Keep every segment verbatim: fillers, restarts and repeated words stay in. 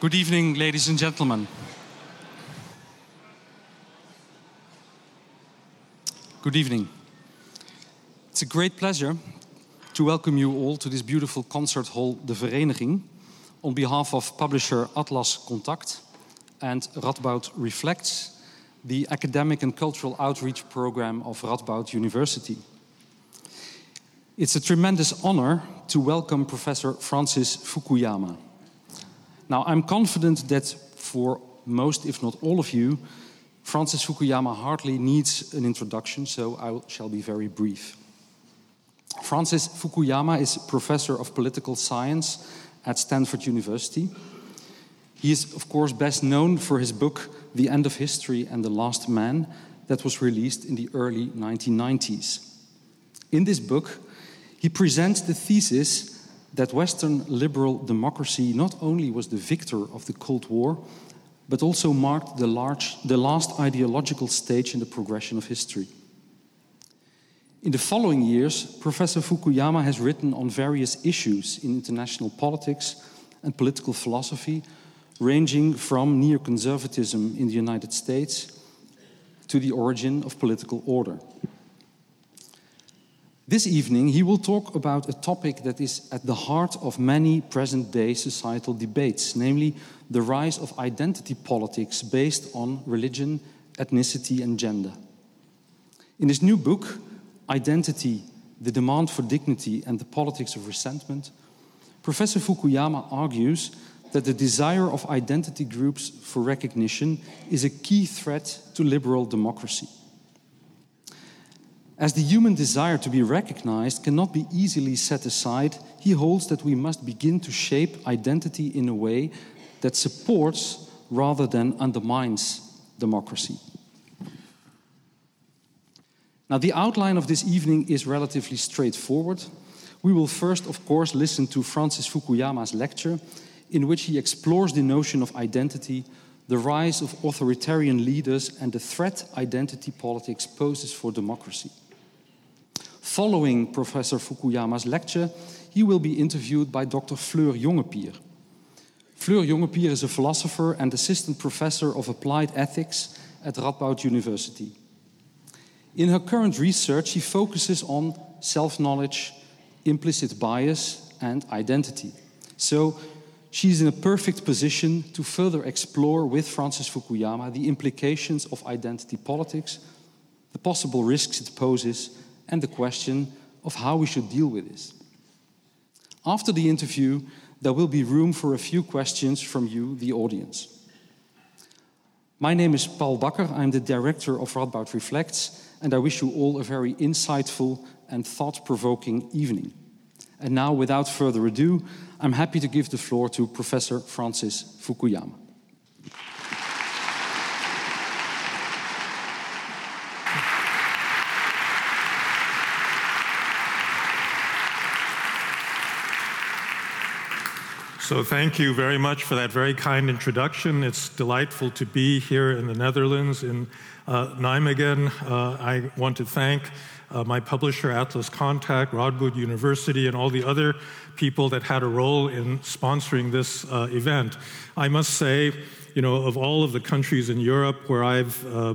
Good evening, ladies and gentlemen. Good evening. It's a great pleasure to welcome you all to this beautiful concert hall, De Vereniging, on behalf of publisher Atlas Contact and Radboud Reflects, the academic and cultural outreach program of Radboud University. It's a tremendous honor to welcome Professor Francis Fukuyama. Now, I'm confident that for most, if not all of you, Francis Fukuyama hardly needs an introduction, so I shall be very brief. Francis Fukuyama is professor of political science at Stanford University. He is, of course, best known for his book, The End of History and the Last Man, that was released in the early nineteen nineties. In this book, he presents the thesis that Western liberal democracy not only was the victor of the Cold War, but also marked the, large, the last ideological stage in the progression of history. In the following years, Professor Fukuyama has written on various issues in international politics and political philosophy, ranging from neoconservatism in the United States to the origin of political order. This evening, he will talk about a topic that is at the heart of many present-day societal debates, namely the rise of identity politics based on religion, ethnicity, and gender. In his new book, Identity, the Demand for Dignity and the Politics of Resentment, Professor Fukuyama argues that the desire of identity groups for recognition is a key threat to liberal democracy. As the human desire to be recognized cannot be easily set aside, he holds that we must begin to shape identity in a way that supports rather than undermines democracy. Now, the outline of this evening is relatively straightforward. We will first, of course, listen to Francis Fukuyama's lecture, in which he explores the notion of identity, the rise of authoritarian leaders, and the threat identity politics poses for democracy. Following Professor Fukuyama's lecture, he will be interviewed by Doctor Fleur Jongepier. Fleur Jongepier is a philosopher and assistant professor of applied ethics at Radboud University. In her current research, she focuses on self-knowledge, implicit bias, and identity. So she is in a perfect position to further explore with Francis Fukuyama the implications of identity politics, the possible risks it poses, and the question of how we should deal with this. After the interview, there will be room for a few questions from you, the audience. My name is Paul Bakker. I'm the director of Radboud Reflects, and I wish you all a very insightful and thought-provoking evening. And now, without further ado, I'm happy to give the floor to Professor Francis Fukuyama. So thank you very much for that very kind introduction. It's delightful to be here in the Netherlands, in uh, Nijmegen. Uh, I want to thank uh, my publisher, Atlas Contact, Radboud University, and all the other people that had a role in sponsoring this uh, event. I must say, you know, of all of the countries in Europe where I've uh,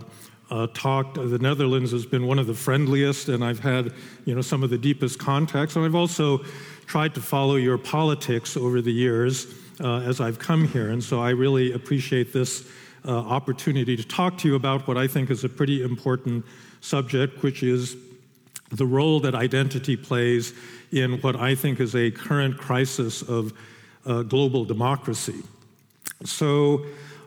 Uh, talked. The Netherlands has been one of the friendliest, and I've had, you know, some of the deepest contacts. And I've also tried to follow your politics over the years uh, as I've come here. And so I really appreciate this uh, opportunity to talk to you about what I think is a pretty important subject, which is the role that identity plays in what I think is a current crisis of uh, global democracy. So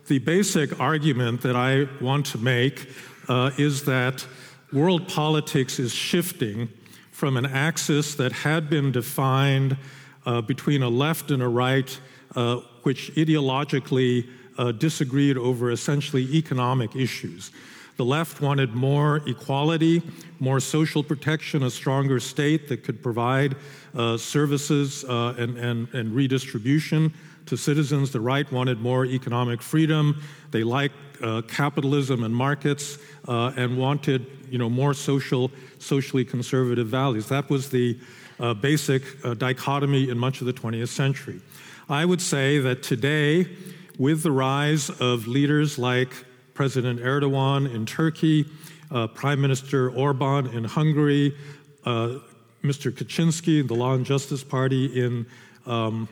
the basic argument that I want to make uh, is that world politics is shifting from an axis that had been defined uh, between a left and a right, uh, which ideologically uh, disagreed over essentially economic issues. The left wanted more equality, more social protection, a stronger state that could provide uh, services uh, and, and, and redistribution to citizens. The right wanted more economic freedom. They liked uh, capitalism and markets uh, and wanted, you know, more social, socially conservative values. That was the uh, basic uh, dichotomy in much of the twentieth century. I would say that today with the rise of leaders like President Erdogan in Turkey, uh, Prime Minister Orban in Hungary, uh, Mister Kaczynski, the Law and Justice Party in um,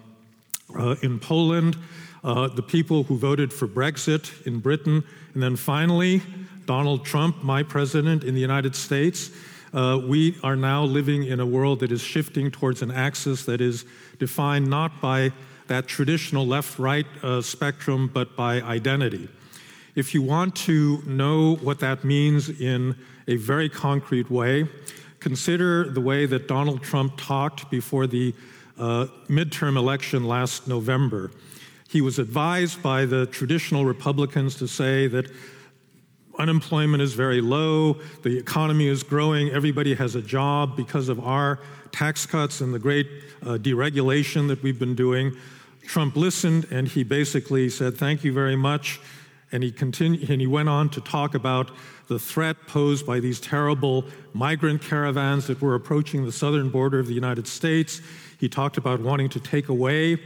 uh, in Poland, uh, the people who voted for Brexit in Britain, and then finally Donald Trump, my president in the United States. Uh, we are now living in a world that is shifting towards an axis that is defined not by that traditional left-right uh, spectrum, but by identity. If you want to know what that means in a very concrete way, consider the way that Donald Trump talked before the uh, midterm election last November. He was advised by the traditional Republicans to say that unemployment is very low, the economy is growing, everybody has a job because of our tax cuts and the great uh, deregulation that we've been doing. Trump listened, and he basically said, "Thank you very much," and he continued, and he went on to talk about the threat posed by these terrible migrant caravans that were approaching the southern border of the United States. He talked about wanting to take away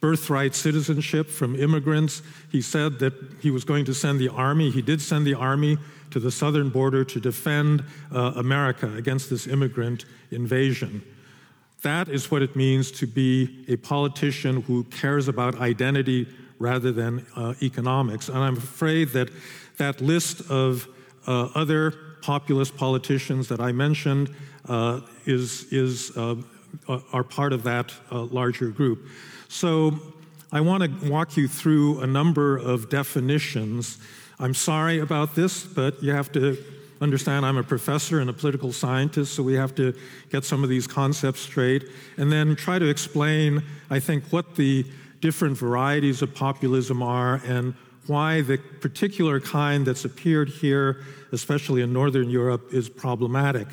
birthright citizenship from immigrants. He said that he was going to send the army. He did send the army to the southern border to defend uh, America against this immigrant invasion. That is what it means to be a politician who cares about identity rather than uh, economics. And I'm afraid that that list of uh, other populist politicians that I mentioned uh, is, is uh, are part of that uh, larger group. So I want to walk you through a number of definitions. I'm sorry about this, but you have to understand I'm a professor and a political scientist, so we have to get some of these concepts straight, and then try to explain, I think, what the different varieties of populism are and why the particular kind that's appeared here, especially in Northern Europe, is problematic.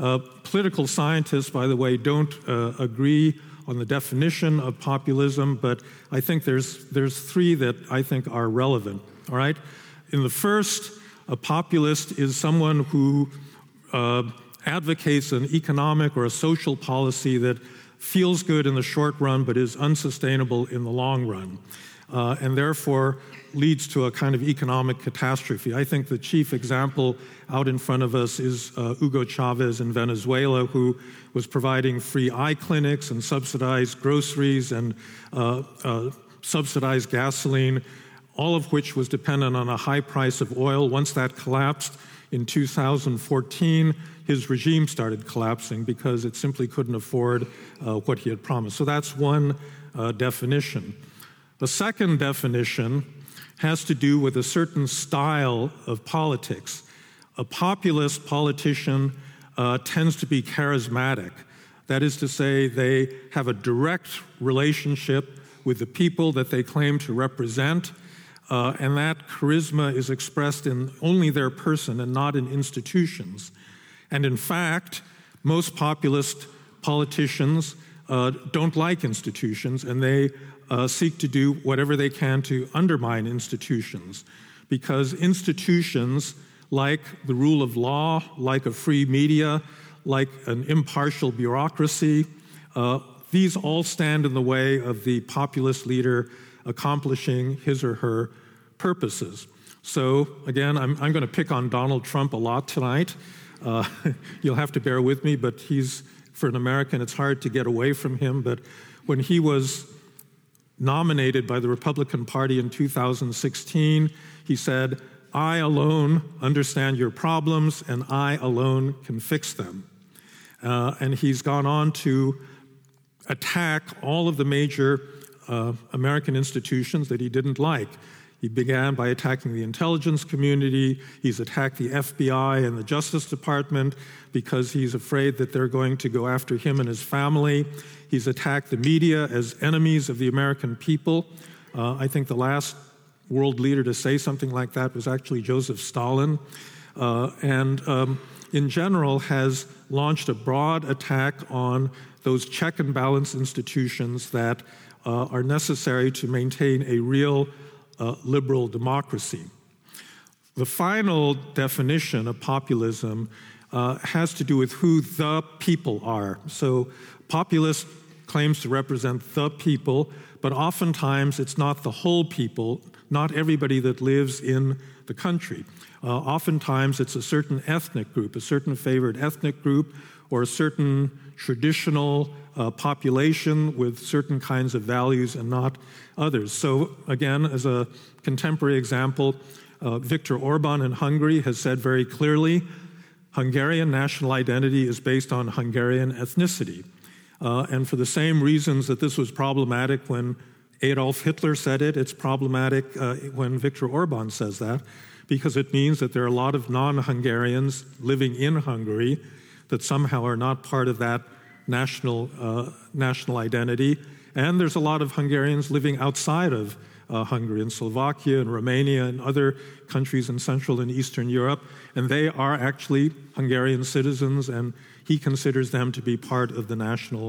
Uh, political scientists, by the way, don't uh, agree on the definition of populism, but I think there's there's three that I think are relevant, all right? In the first, a populist is someone who uh, advocates an economic or a social policy that feels good in the short run but is unsustainable in the long run, uh, and therefore leads to a kind of economic catastrophe. I think the chief example out in front of us is uh, Hugo Chavez in Venezuela, who was providing free eye clinics and subsidized groceries and uh, uh, subsidized gasoline, all of which was dependent on a high price of oil. Once that collapsed in two thousand fourteen, his regime started collapsing because it simply couldn't afford uh, what he had promised. So that's one uh, definition. The second definition has to do with a certain style of politics. A populist politician uh, tends to be charismatic. That is to say, they have a direct relationship with the people that they claim to represent, uh, and that charisma is expressed in only their person and not in institutions. And in fact, most populist politicians uh, don't like institutions, and they Uh, seek to do whatever they can to undermine institutions, because institutions, like the rule of law, like a free media, like an impartial bureaucracy, uh, these all stand in the way of the populist leader accomplishing his or her purposes. So again, I'm, I'm going to pick on Donald Trump a lot tonight. Uh, you'll have to bear with me, but he's, for an American, it's hard to get away from him. But when he was nominated by the Republican Party in two thousand sixteen, he said, "I alone understand your problems, and I alone can fix them." Uh, and he's gone on to attack all of the major uh, American institutions that he didn't like. He began by attacking the intelligence community. He's attacked the F B I and the Justice Department because he's afraid that they're going to go after him and his family. He's attacked the media as enemies of the American people. Uh, I think the last world leader to say something like that was actually Joseph Stalin. Uh, and um, in general has launched a broad attack on those check and balance institutions that uh, are necessary to maintain a real Uh, liberal democracy. The final definition of populism uh, has to do with who the people are. So populists claims to represent the people, but oftentimes it's not the whole people, not everybody that lives in the country. Uh, oftentimes it's a certain ethnic group, a certain favored ethnic group, or a certain traditional uh, population with certain kinds of values and not others. So again, as a contemporary example, uh, Viktor Orban in Hungary has said very clearly, Hungarian national identity is based on Hungarian ethnicity. Uh, and for the same reasons that this was problematic when Adolf Hitler said it, it's problematic uh, when Viktor Orban says that, because it means that there are a lot of non-Hungarians living in Hungary that somehow are not part of that national uh, national identity. And there's a lot of Hungarians living outside of Uh, Hungary and Slovakia and Romania and other countries in Central and Eastern Europe, and they are actually Hungarian citizens, and he considers them to be part of the national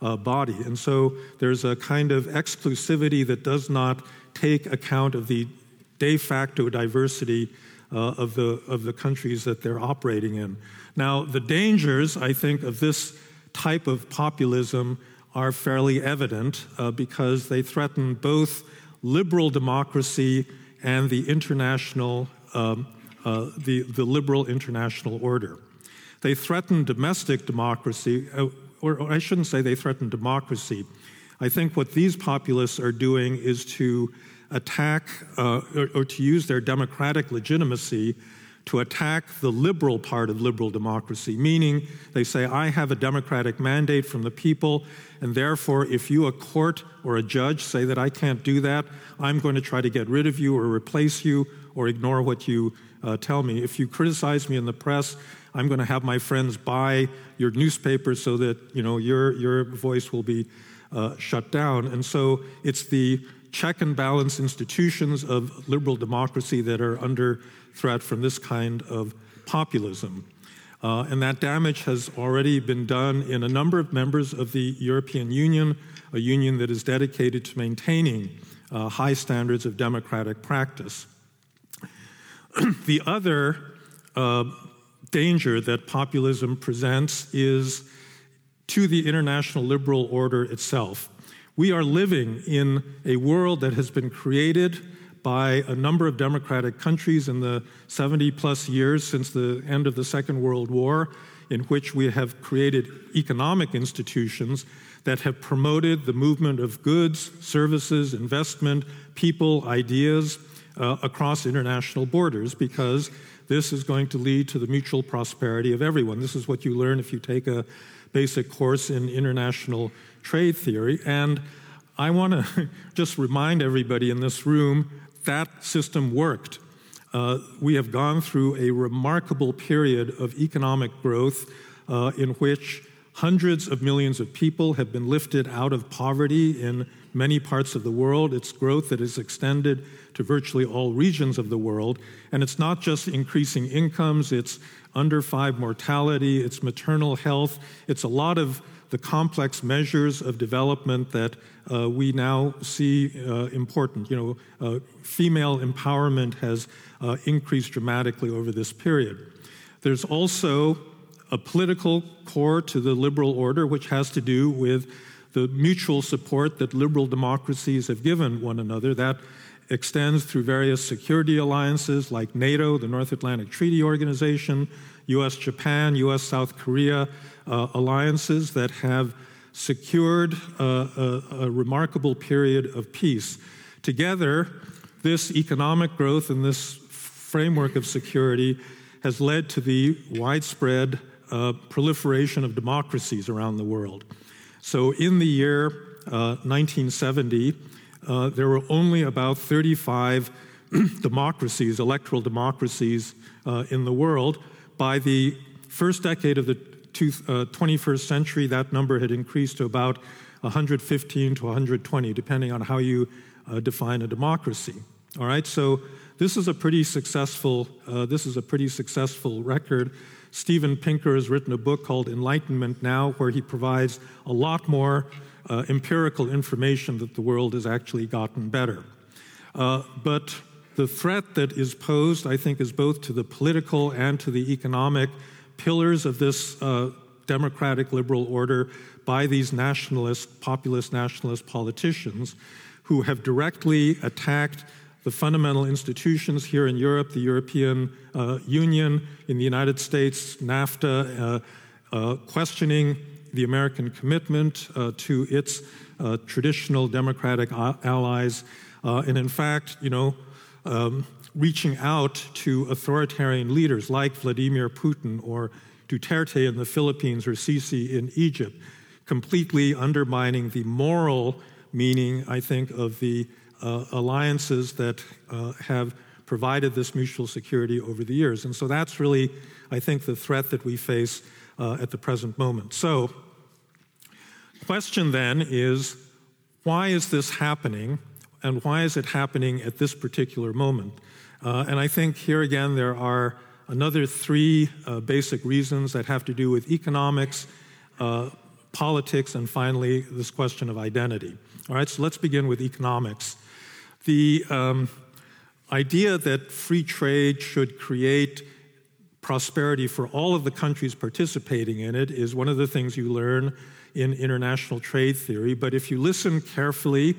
uh, body. And so there's a kind of exclusivity that does not take account of the de facto diversity uh, of the of the countries that they're operating in. Now, the dangers, I think, of this type of populism are fairly evident uh, because they threaten both liberal democracy and the international, um, uh, the, the liberal international order. They threaten domestic democracy, uh, or, or I shouldn't say they threaten democracy. I think what these populists are doing is to attack, uh, or, or to use their democratic legitimacy to attack the liberal part of liberal democracy, meaning they say, I have a democratic mandate from the people, and therefore if you, a court or a judge, say that I can't do that, I'm going to try to get rid of you or replace you or ignore what you uh, tell me. If you criticize me in the press, I'm going to have my friends buy your newspaper so that, you know, your, your voice will be uh, shut down. And so it's the check and balance institutions of liberal democracy that are under threat from this kind of populism. Uh, and that damage has already been done in a number of members of the European Union, a union that is dedicated to maintaining uh, high standards of democratic practice. The other uh, danger that populism presents is to the international liberal order itself. We are living in a world that has been created by a number of democratic countries in the seventy plus years since the end of the Second World War, in which we have created economic institutions that have promoted the movement of goods, services, investment, people, ideas uh, across international borders, because this is going to lead to the mutual prosperity of everyone. This is what you learn if you take a basic course in international trade theory. And I want to just remind everybody in this room that system worked. Uh, we have gone through a remarkable period of economic growth uh, in which hundreds of millions of people have been lifted out of poverty in many parts of the world. It's growth that is extended to virtually all regions of the world. And it's not just increasing incomes, it's under five mortality, it's maternal health, it's a lot of the complex measures of development that uh, we now see uh, important. You know, uh, female empowerment has uh, increased dramatically over this period. There's also a political core to the liberal order, which has to do with the mutual support that liberal democracies have given one another. That extends through various security alliances like NATO, the North Atlantic Treaty Organization, U S Japan, U S South Korea uh, alliances that have secured uh, a, a remarkable period of peace. Together, this economic growth and this framework of security has led to the widespread uh, proliferation of democracies around the world. So in the year uh, nineteen seventy, uh, there were only about thirty-five democracies, electoral democracies uh, in the world. By the first decade of the twenty-first century, that number had increased to about one hundred fifteen to one hundred twenty, depending on how you uh, define a democracy. All right, so this is a pretty successful. Uh, this is a pretty successful record. Steven Pinker has written a book called Enlightenment Now, where he provides a lot more uh, empirical information that the world has actually gotten better. Uh, but the threat that is posed, I think, is both to the political and to the economic pillars of this uh, democratic liberal order, by these nationalist, populist nationalist politicians who have directly attacked the fundamental institutions here in Europe, the European uh, Union, in the United States, NAFTA, uh, uh, questioning the American commitment uh, to its uh, traditional democratic allies, uh, and in fact, you know, um, reaching out to authoritarian leaders like Vladimir Putin or Duterte in the Philippines or Sisi in Egypt, completely undermining the moral meaning, I think, of the uh, alliances that uh, have provided this mutual security over the years. And so that's really, I think, the threat that we face uh, at the present moment. So the question then is, why is this happening, and why is it happening at this particular moment? Uh, and I think here again there are another three uh, basic reasons that have to do with economics, uh, politics, and finally this question of identity. All right, so let's begin with economics. The um, idea that free trade should create prosperity for all of the countries participating in it is one of the things you learn in international trade theory, but if you listen carefully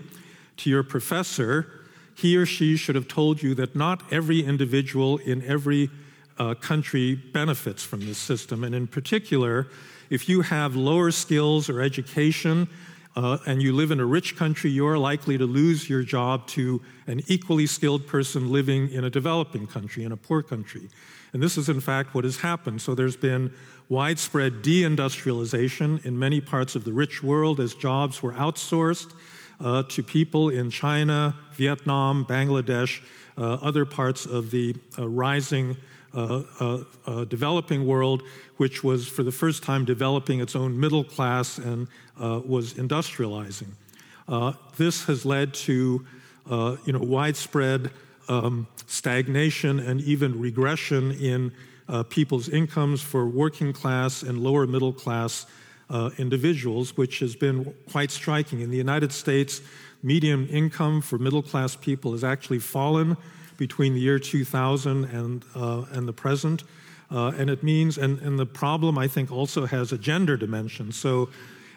to your professor, he or she should have told you that not every individual in every uh, country benefits from this system. And in particular, if you have lower skills or education uh, and you live in a rich country, you're likely to lose your job to an equally skilled person living in a developing country, in a poor country. And this is, in fact, what has happened. So there's been widespread deindustrialization in many parts of the rich world as jobs were outsourced Uh, to people in China, Vietnam, Bangladesh, uh, other parts of the uh, rising uh, uh, uh, developing world, which was for the first time developing its own middle class and uh, was industrializing. Uh, this has led to uh, you know, widespread um, stagnation and even regression in uh, people's incomes for working class and lower middle class Uh, individuals, which has been quite striking. In the United States, median income for middle-class people has actually fallen between the year two thousand and uh, and the present, uh, and it means, and, and the problem, I think, also has a gender dimension. So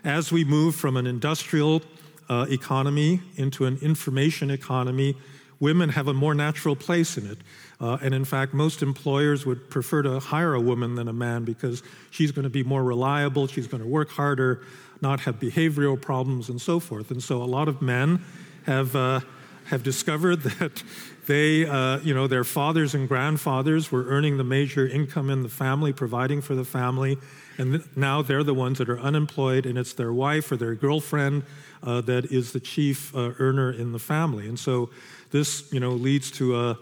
as we move from an industrial uh, economy into an information economy, women have a more natural place in it. Uh, and in fact, most employers would prefer to hire a woman than a man because she's going to be more reliable, she's going to work harder, not have behavioral problems, and so forth. And so a lot of men have uh, have discovered that they, uh, you know, their fathers and grandfathers were earning the major income in the family, providing for the family, and th- now they're the ones that are unemployed, and it's their wife or their girlfriend uh, that is the chief uh, earner in the family. And so this, you know, leads to a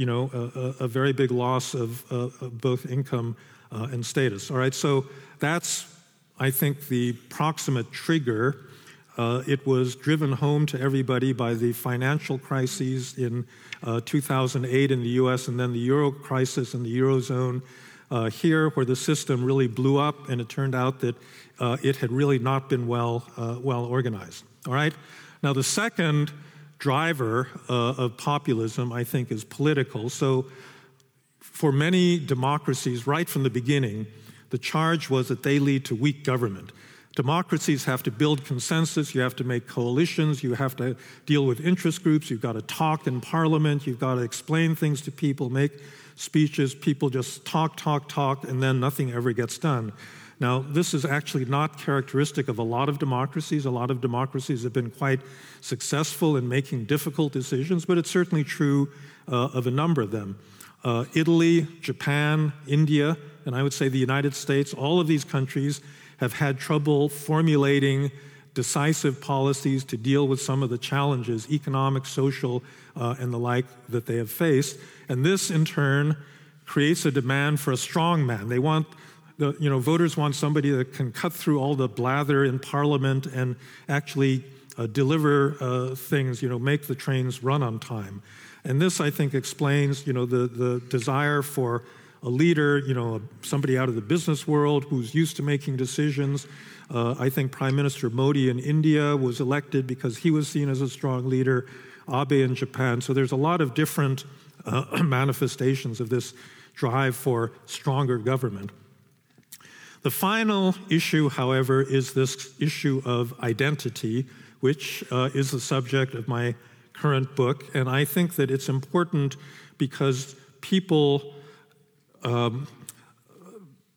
you know, a, a very big loss of, uh, of both income uh, and status. All right, so that's, I think, the proximate trigger. Uh, it was driven home to everybody by the financial crises in uh, two thousand eight in the U S and then the Euro crisis in the Eurozone uh, here, where the system really blew up, and it turned out that uh, it had really not been well, uh, well organized. All right, now the second driver uh, of populism, I think, is political. So for many democracies, right from the beginning, the charge was that they lead to weak government. Democracies have to build consensus, you have to make coalitions, you have to deal with interest groups, you've got to talk in parliament, you've got to explain things to people, make speeches, people just talk, talk, talk, and then nothing ever gets done. Now, this is actually not characteristic of a lot of democracies. A lot of democracies have been quite successful in making difficult decisions, but it's certainly true uh, of a number of them. Uh, Italy, Japan, India, and I would say the United States, all of these countries have had trouble formulating decisive policies to deal with some of the challenges, economic, social, uh, and the like, that they have faced. And this, in turn, creates a demand for a strong man. They want... The, you know, voters want somebody that can cut through all the blather in Parliament and actually uh, deliver uh, things, you know, make the trains run on time. And this, I think, explains, you know, the, the desire for a leader, you know, somebody out of the business world who's used to making decisions. Uh, I think Prime Minister Modi in India was elected because he was seen as a strong leader, Abe in Japan. So there's a lot of different uh, manifestations of this drive for stronger government. The final issue, however, is this issue of identity, which uh, is the subject of my current book. And I think that it's important because people um,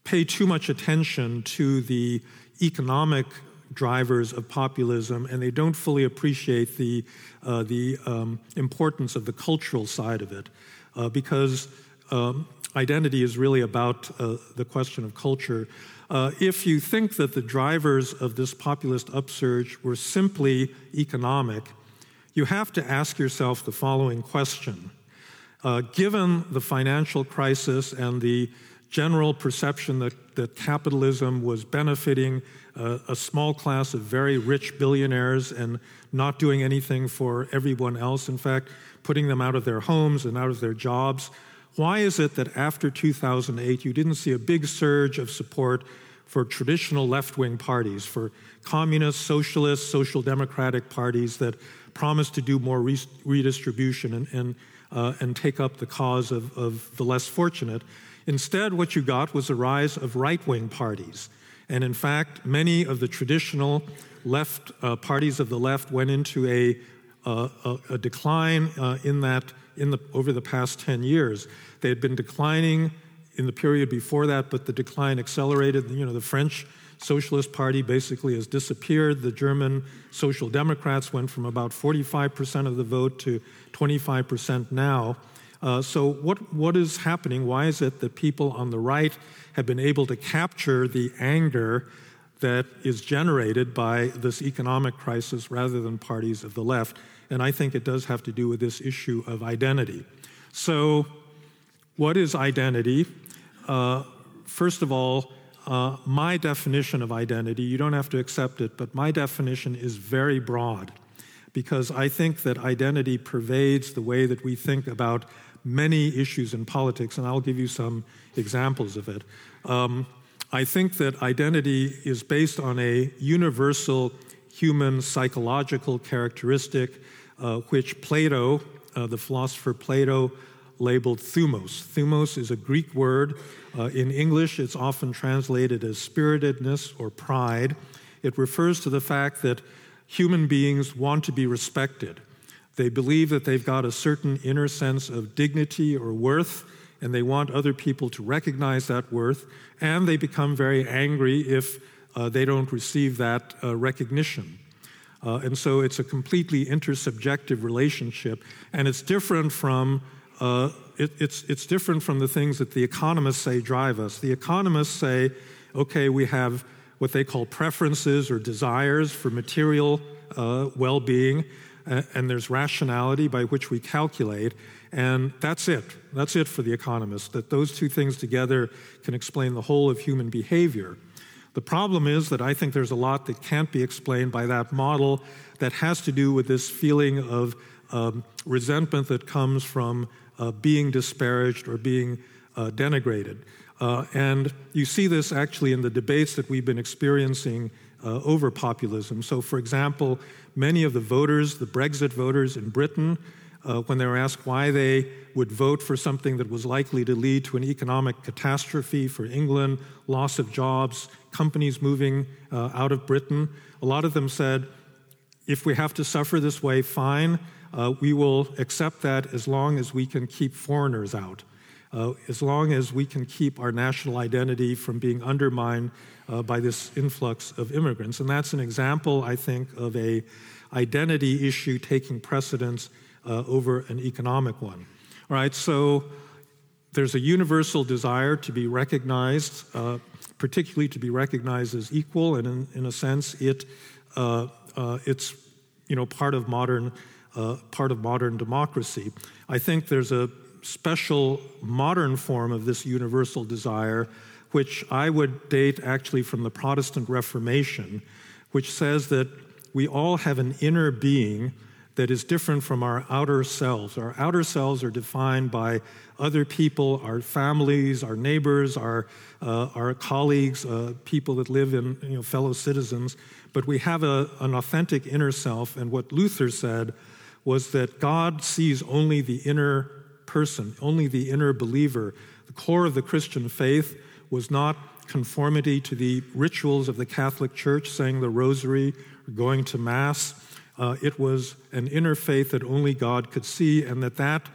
pay too much attention to the economic drivers of populism, and they don't fully appreciate the uh, the um, importance of the cultural side of it, uh, because um, identity is really about uh, the question of culture. Uh, if you think that the drivers of this populist upsurge were simply economic, you have to ask yourself the following question. Uh, given the financial crisis and the general perception that, that capitalism was benefiting uh, a small class of very rich billionaires and not doing anything for everyone else, in fact, putting them out of their homes and out of their jobs, why is it that after two thousand eight you didn't see a big surge of support for traditional left-wing parties, for communist, socialist, social democratic parties that promised to do more re- redistribution and and, uh, and take up the cause of, of the less fortunate? Instead, what you got was a rise of right-wing parties. And in fact, many of the traditional left uh, parties of the left went into a uh, a, a decline uh, in that in the over the past ten years. They had been declining in the period before that, but the decline accelerated. You know, the French Socialist Party basically has disappeared. The German Social Democrats went from about forty-five percent of the vote to twenty-five percent now. Uh, so what what is happening? Why is it that people on the right have been able to capture the anger that is generated by this economic crisis rather than parties of the left? And I think it does have to do with this issue of identity. So what is identity? Uh, first of all, uh, my definition of identity, you don't have to accept it, but my definition is very broad, because I think that identity pervades the way that we think about many issues in politics, and I'll give you some examples of it. Um, I think that identity is based on a universal human psychological characteristic, uh, which Plato, uh, the philosopher Plato, labeled thumos. Thumos is a Greek word. Uh, in English, it's often translated as spiritedness or pride. It refers to the fact that human beings want to be respected. They believe that they've got a certain inner sense of dignity or worth, and they want other people to recognize that worth, and they become very angry if uh, they don't receive that uh, recognition. Uh, and so it's a completely intersubjective relationship, and it's different from uh, it, it's it's different from the things that the economists say drive us. The economists say, okay, we have what they call preferences or desires for material uh, well-being, uh, and there's rationality by which we calculate, and that's it. That's it for the economists, that those two things together can explain the whole of human behavior. The problem is that I think there's a lot that can't be explained by that model that has to do with this feeling of um, resentment that comes from uh, being disparaged or being uh, denigrated. Uh, and you see this actually in the debates that we've been experiencing uh, over populism. So, for example, many of the voters, the Brexit voters in Britain, uh, when they were asked why they would vote for something that was likely to lead to an economic catastrophe for England, loss of jobs, companies moving uh, out of Britain, a lot of them said, if we have to suffer this way, fine, uh, we will accept that as long as we can keep foreigners out. Uh, as long as we can keep our national identity from being undermined uh, by this influx of immigrants. And that's an example, I think, of a identity issue taking precedence uh, over an economic one. All right, so there's a universal desire to be recognized, uh, particularly to be recognized as equal, and in, in a sense, it uh, uh, it's you know part of modern uh, part of modern democracy. I think there's a special modern form of this universal desire, which I would date actually from the Protestant Reformation, which says that we all have an inner being that is different from our outer selves. Our outer selves are defined by other people, our families, our neighbors, our uh, our colleagues, uh, people that live in, you know, fellow citizens. But we have a, an authentic inner self, and what Luther said was that God sees only the inner person, only the inner believer. The core of the Christian faith was not conformity to the rituals of the Catholic Church, saying the rosary, going to Mass. Uh, it was an inner faith that only God could see, and that that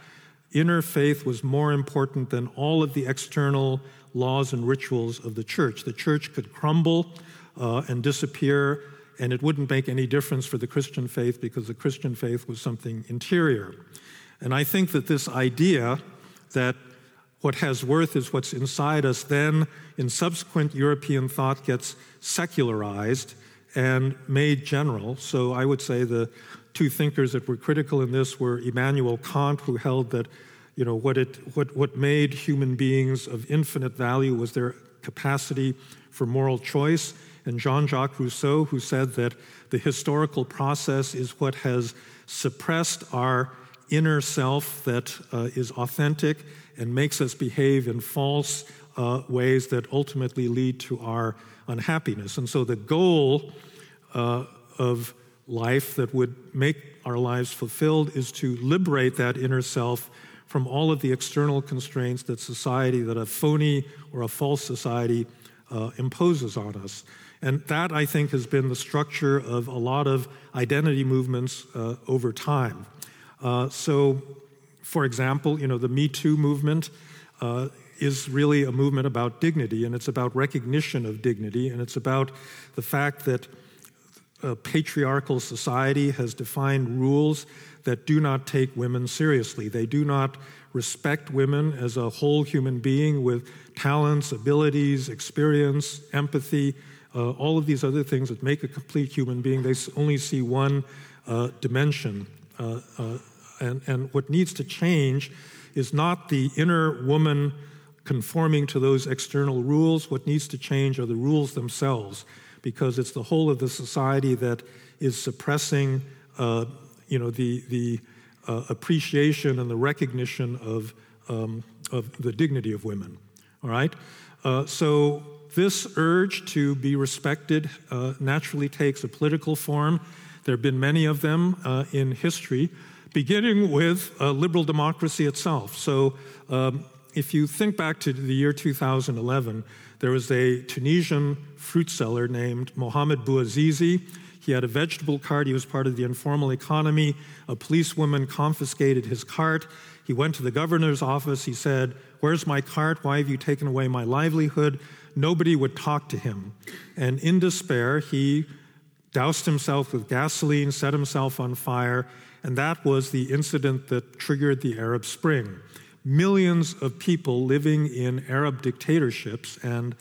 inner faith was more important than all of the external laws and rituals of the Church. The Church could crumble uh, and disappear, and it wouldn't make any difference for the Christian faith because the Christian faith was something interior. And I think that this idea that what has worth is what's inside us then, in subsequent European thought, gets secularized and made general. So I would say the two thinkers that were critical in this were Immanuel Kant, who held that, you know, what it what what made human beings of infinite value was their capacity for moral choice, and Jean-Jacques Rousseau, who said that the historical process is what has suppressed our inner self that uh, is authentic and makes us behave in false uh, ways that ultimately lead to our unhappiness. And so the goal uh, of life that would make our lives fulfilled is to liberate that inner self from all of the external constraints that society, that a phony or a false society uh, imposes on us. And that, I think, has been the structure of a lot of identity movements uh, over time. Uh, so, for example, you know, the Me Too movement uh, is really a movement about dignity, and it's about recognition of dignity, and it's about the fact that a patriarchal society has defined rules that do not take women seriously. They do not respect women as a whole human being with talents, abilities, experience, empathy, uh, all of these other things that make a complete human being. They only see one uh, dimension. Uh, uh, and, and what needs to change is not the inner woman conforming to those external rules. What needs to change are the rules themselves, because it's the whole of the society that is suppressing, uh, you know, the the uh, appreciation and the recognition of um, of the dignity of women. All right, uh, so this urge to be respected uh, naturally takes a political form. There have been many of them uh, in history, beginning with uh, liberal democracy itself. So um, if you think back to the year two thousand eleven, there was a Tunisian fruit seller named Mohamed Bouazizi. He had a vegetable cart. He was part of the informal economy. A policewoman confiscated his cart. He went to the governor's office. He said, "Where's my cart? Why have you taken away my livelihood?" Nobody would talk to him. And in despair, he doused himself with gasoline, set himself on fire, and that was the incident that triggered the Arab Spring. Millions of people living in Arab dictatorships, and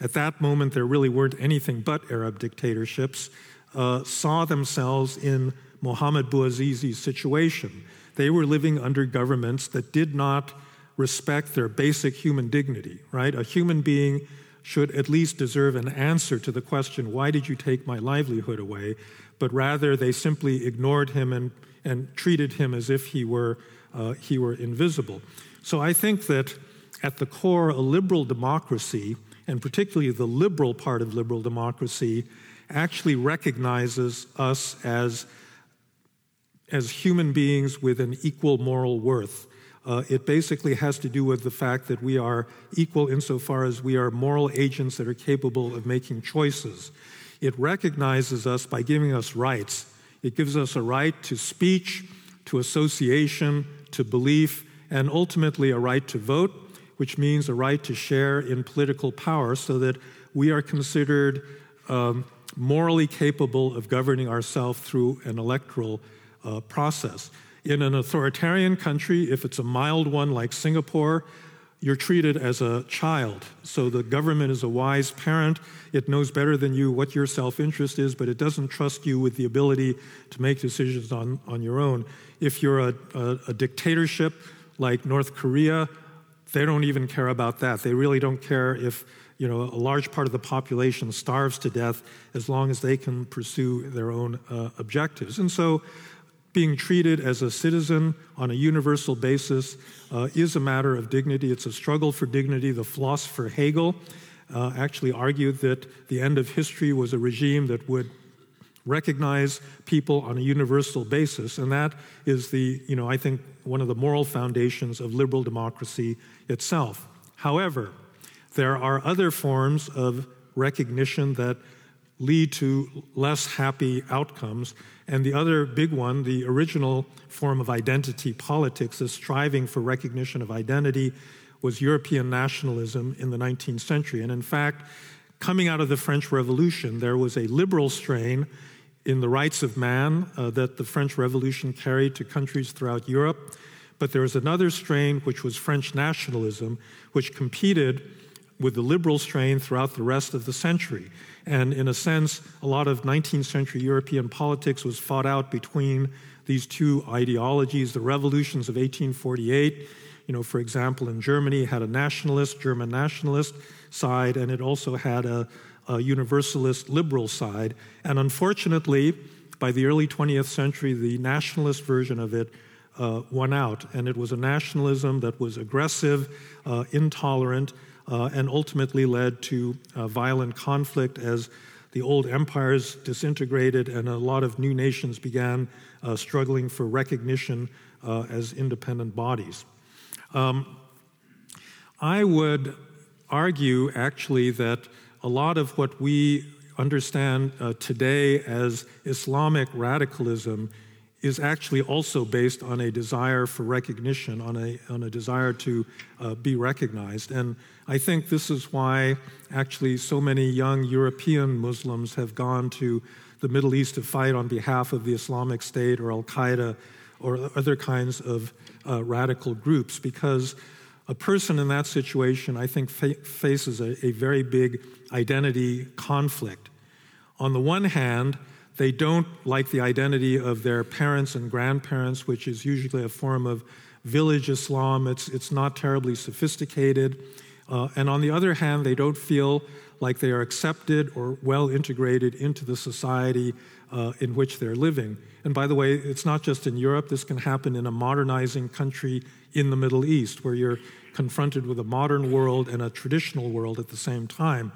at that moment there really weren't anything but Arab dictatorships, uh, saw themselves in Mohamed Bouazizi's situation. They were living under governments that did not respect their basic human dignity, right? A human being should at least deserve an answer to the question, why did you take my livelihood away? But rather, they simply ignored him and, and treated him as if he were uh, he were invisible. So I think that at the core, a liberal democracy, and particularly the liberal part of liberal democracy, actually recognizes us as, as human beings with an equal moral worth. Uh, it basically has to do with the fact that we are equal insofar as we are moral agents that are capable of making choices. It recognizes us by giving us rights. It gives us a right to speech, to association, to belief, and ultimately a right to vote, which means a right to share in political power so that we are considered um, morally capable of governing ourselves through an electoral uh, process. In an authoritarian country, if it's a mild one like Singapore, you're treated as a child. So the government is a wise parent. It knows better than you what your self-interest is, but it doesn't trust you with the ability to make decisions on, on your own. If you're a, a, a dictatorship like North Korea, they don't even care about that. They really don't care if, you know, a large part of the population starves to death as long as they can pursue their own uh, objectives. And so being treated as a citizen on a universal basis uh, is a matter of dignity. It's a struggle for dignity. The philosopher Hegel uh, actually argued that the end of history was a regime that would recognize people on a universal basis, and that is the, you know, I think one of the moral foundations of liberal democracy itself. However, there are other forms of recognition that lead to less happy outcomes. And the other big one, the original form of identity politics, is striving for recognition of identity, was European nationalism in the nineteenth century. And in fact, coming out of the French Revolution, there was a liberal strain in the rights of man uh, that the French Revolution carried to countries throughout Europe. But there was another strain, which was French nationalism, which competed with the liberal strain throughout the rest of the century. And in a sense, a lot of nineteenth century European politics was fought out between these two ideologies. The revolutions of eighteen forty-eight, you know, for example, in Germany, had a nationalist, German nationalist side, and it also had a, a universalist liberal side. And unfortunately, by the early twentieth century, the nationalist version of it uh, won out. And it was a nationalism that was aggressive, uh, intolerant, Uh, and ultimately led to uh, violent conflict as the old empires disintegrated and a lot of new nations began uh, struggling for recognition uh, as independent bodies. Um, I would argue, actually, that a lot of what we understand uh, today as Islamic radicalism is actually also based on a desire for recognition, on a on a desire to uh, be recognized. And I think this is why actually so many young European Muslims have gone to the Middle East to fight on behalf of the Islamic State or Al-Qaeda or other kinds of uh, radical groups, because a person in that situation, I think, fa- faces a, a very big identity conflict. On the one hand, they don't like the identity of their parents and grandparents, which is usually a form of village Islam. It's it's not terribly sophisticated. Uh, and on the other hand, they don't feel like they are accepted or well integrated into the society uh, in which they're living. And by the way, it's not just in Europe. This can happen in a modernizing country in the Middle East, where you're confronted with a modern world and a traditional world at the same time.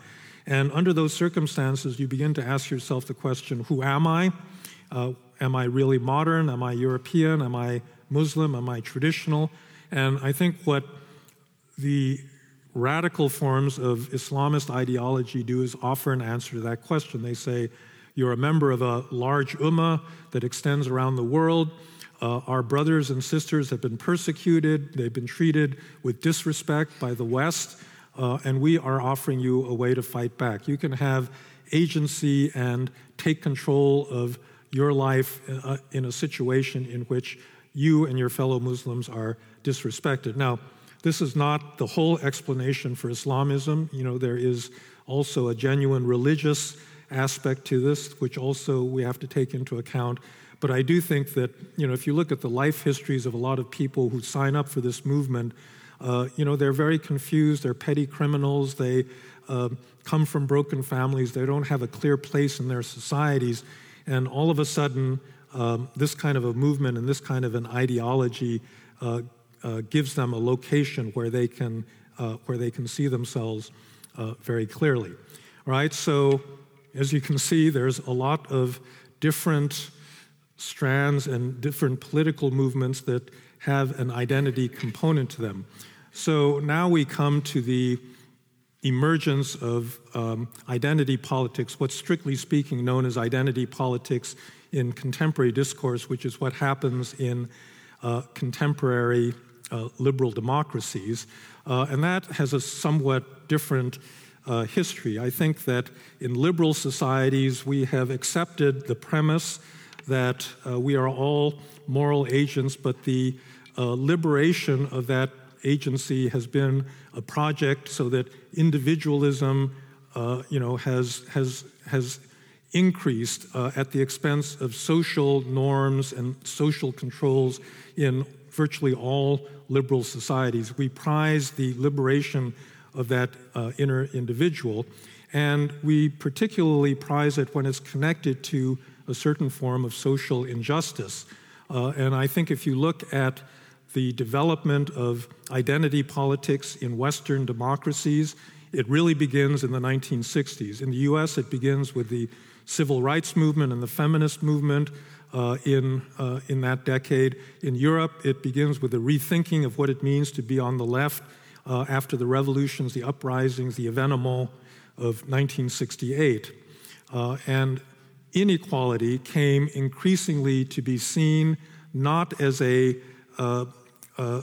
And under those circumstances, you begin to ask yourself the question, who am I? Uh, am I really modern? Am I European? Am I Muslim? Am I traditional? And I think what the radical forms of Islamist ideology do is offer an answer to that question. They say, you're a member of a large ummah that extends around the world. Uh, our brothers and sisters have been persecuted. They've been treated with disrespect by the West. Uh, and we are offering you a way to fight back. You can have agency and take control of your life uh, in a situation in which you and your fellow Muslims are disrespected. Now, this is not the whole explanation for Islamism. You know, there is also a genuine religious aspect to this, which also we have to take into account. But I do think that, you know, if you look at the life histories of a lot of people who sign up for this movement, Uh, you know, they're very confused, they're petty criminals, they uh, come from broken families, they don't have a clear place in their societies, and all of a sudden, um, this kind of a movement and this kind of an ideology uh, uh, gives them a location where they can uh, where they can see themselves uh, very clearly. All right, so as you can see, there's a lot of different strands and different political movements that have an identity component to them. So now we come to the emergence of um, identity politics, what's strictly speaking known as identity politics in contemporary discourse, which is what happens in uh, contemporary uh, liberal democracies. Uh, and that has a somewhat different uh, history. I think that in liberal societies, we have accepted the premise that uh, we are all moral agents, but the uh, liberation of that agency has been a project so that individualism, uh, you know, has has has increased uh, at the expense of social norms and social controls in virtually all liberal societies. We prize the liberation of that uh, inner individual, and we particularly prize it when it's connected to a certain form of social injustice. Uh, and I think if you look at the development of identity politics in Western democracies, it really begins in the nineteen sixties. In the U S, it begins with the civil rights movement and the feminist movement uh, in, uh, in that decade. In Europe, it begins with the rethinking of what it means to be on the left uh, after the revolutions, the uprisings, the événements of nineteen sixty-eight. Uh, and inequality came increasingly to be seen not as a uh, uh,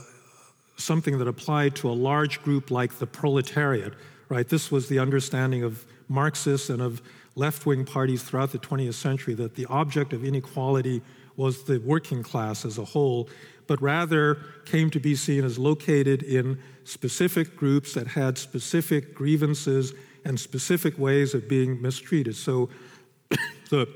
something that applied to a large group like the proletariat, right? This was the understanding of Marxists and of left-wing parties throughout the twentieth century, that the object of inequality was the working class as a whole, but rather came to be seen as located in specific groups that had specific grievances and specific ways of being mistreated. So the,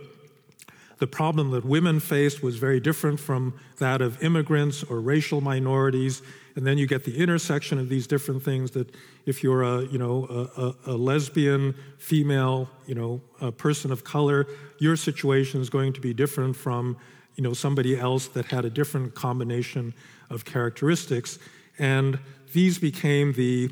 the problem that women faced was very different from that of immigrants or racial minorities, and then you get the intersection of these different things that if you're a, you know, a, a, a lesbian, female, you know, a person of color, your situation is going to be different from you know, somebody else that had a different combination of characteristics. And these became the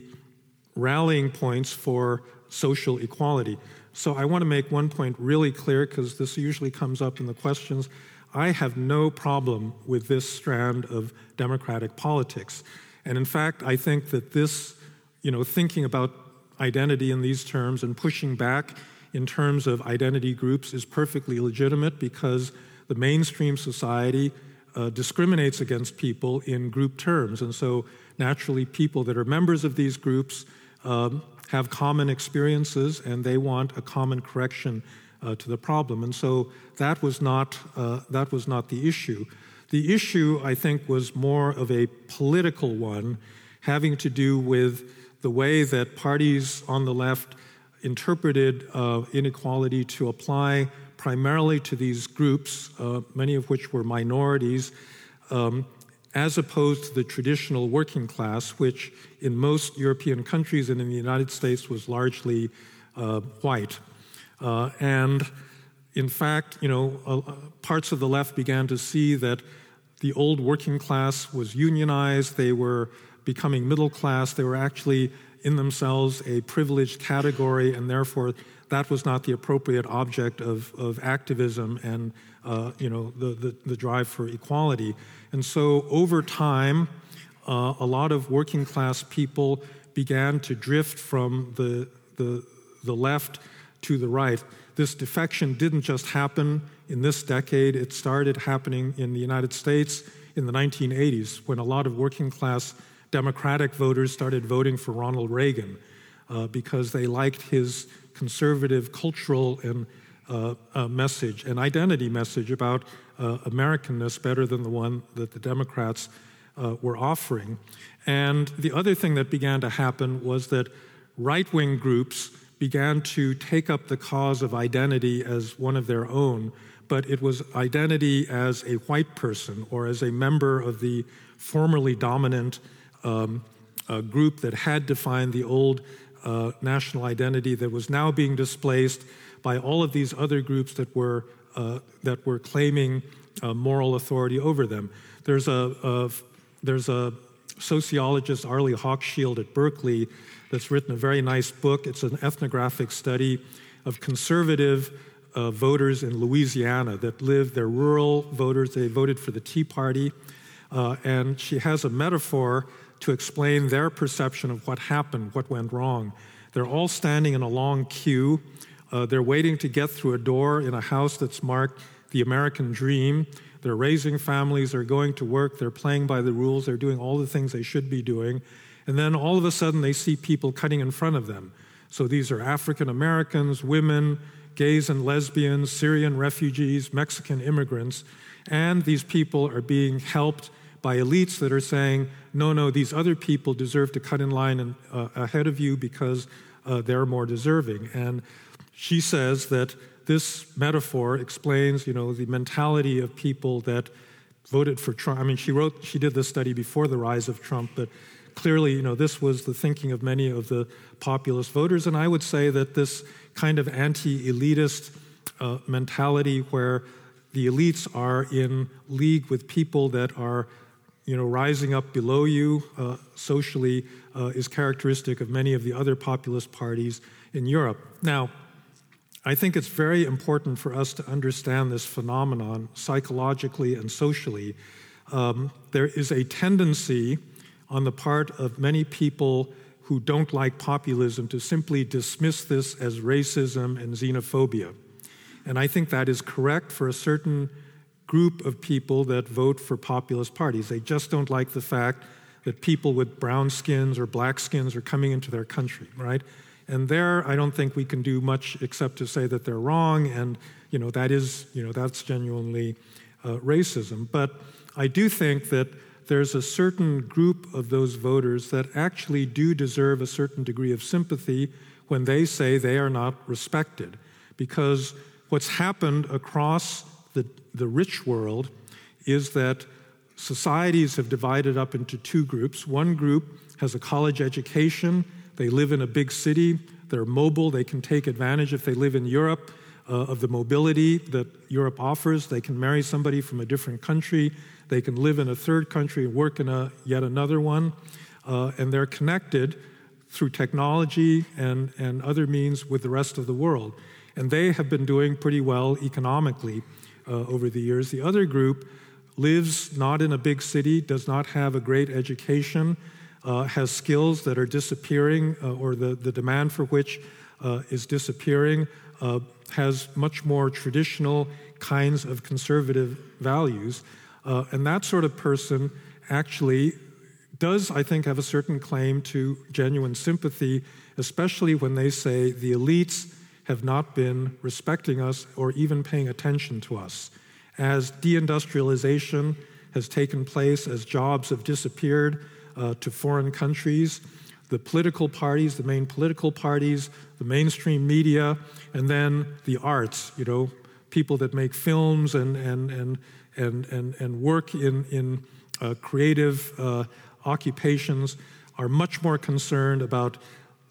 rallying points for social equality. So I want to make one point really clear, because this usually comes up in the questions. I have no problem with this strand of democratic politics. And in fact, I think that this, you know, thinking about identity in these terms and pushing back in terms of identity groups is perfectly legitimate, because the mainstream society uh, discriminates against people in group terms. And so naturally, people that are members of these groups um, have common experiences, and they want a common correction uh, to the problem. And so that was not uh, that was not the issue. The issue, I think, was more of a political one, having to do with the way that parties on the left interpreted uh, inequality to apply primarily to these groups, uh, many of which were minorities, um, as opposed to the traditional working class, which in most European countries and in the United States was largely uh, white. Uh, and in fact, you know, uh, parts of the left began to see that the old working class was unionized, they were becoming middle class, they were actually in themselves a privileged category, and therefore that was not the appropriate object of, of activism and uh, you know the, the, the drive for equality. And so over time, uh, a lot of working class people began to drift from the, the, the left to the right. This defection didn't just happen in this decade. It started happening in the United States in the nineteen eighties, when a lot of working class Democratic voters started voting for Ronald Reagan uh, because they liked his conservative cultural and uh, uh, message, an identity message about uh, Americanness better than the one that the Democrats uh, were offering. And the other thing that began to happen was that right-wing groups began to take up the cause of identity as one of their own, but it was identity as a white person or as a member of the formerly dominant um, uh, group that had defined the old Uh, national identity that was now being displaced by all of these other groups that were uh, that were claiming uh, moral authority over them. There's a, a there's a sociologist, Arlie Hochschild at Berkeley, that's written a very nice book. It's an ethnographic study of conservative uh, voters in Louisiana that lived. They're rural voters. They voted for the Tea Party, uh, and she has a metaphor to explain their perception of what happened, what went wrong. They're all standing in a long queue. Uh, they're waiting to get through a door in a house that's marked the American Dream. They're raising families, they're going to work, they're playing by the rules, they're doing all the things they should be doing. And then all of a sudden they see people cutting in front of them. So these are African Americans, women, gays and lesbians, Syrian refugees, Mexican immigrants, and these people are being helped by elites that are saying, no, no, these other people deserve to cut in line and, uh, ahead of you because uh, they're more deserving. And she says that this metaphor explains, you know, the mentality of people that voted for Trump. I mean, she wrote, she did this study before the rise of Trump, but clearly, you know, this was the thinking of many of the populist voters. And I would say that this kind of anti-elitist uh, mentality where the elites are in league with people that are you know, rising up below you uh, socially uh, is characteristic of many of the other populist parties in Europe. Now, I think it's very important for us to understand this phenomenon psychologically and socially. Um, there is a tendency on the part of many people who don't like populism to simply dismiss this as racism and xenophobia. And I think that is correct for a certain group of people that vote for populist parties. They just don't like the fact that people with brown skins or black skins are coming into their country, right? And there, I don't think we can do much except to say that they're wrong, and you know that is, you know, that's genuinely uh, racism. But I do think that there's a certain group of those voters that actually do deserve a certain degree of sympathy when they say they are not respected, because what's happened across the the rich world is that societies have divided up into two groups. One group has a college education. They live in a big city, they're mobile, they can take advantage if they live in Europe uh, of the mobility that Europe offers. They can marry somebody from a different country, they can live in a third country and work in a yet another one, uh, and they're connected through technology and, and other means with the rest of the world. And they have been doing pretty well economically uh, over the years. The other group lives not in a big city, does not have a great education, Uh, has skills that are disappearing uh, or the, the demand for which uh, is disappearing, uh, has much more traditional kinds of conservative values. Uh, and that sort of person actually does, I think, have a certain claim to genuine sympathy, especially when they say the elites have not been respecting us or even paying attention to us. As deindustrialization has taken place, as jobs have disappeared, Uh, to foreign countries, the political parties, the main political parties, the mainstream media, and then the arts, you know, people that make films and and and and and, and work in, in uh, creative uh, occupations are much more concerned about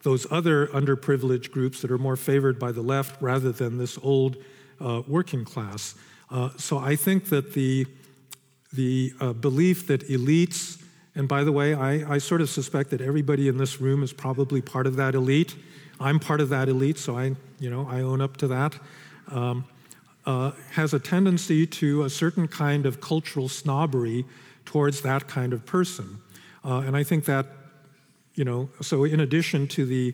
those other underprivileged groups that are more favored by the left rather than this old uh, working class. Uh, so I think that the, the uh, belief that elites... And by the way, I, I sort of suspect that everybody in this room is probably part of that elite. I'm part of that elite, so I, you know, I own up to that. Um, uh, has a tendency to a certain kind of cultural snobbery towards that kind of person, uh, and I think that, you know, so in addition to the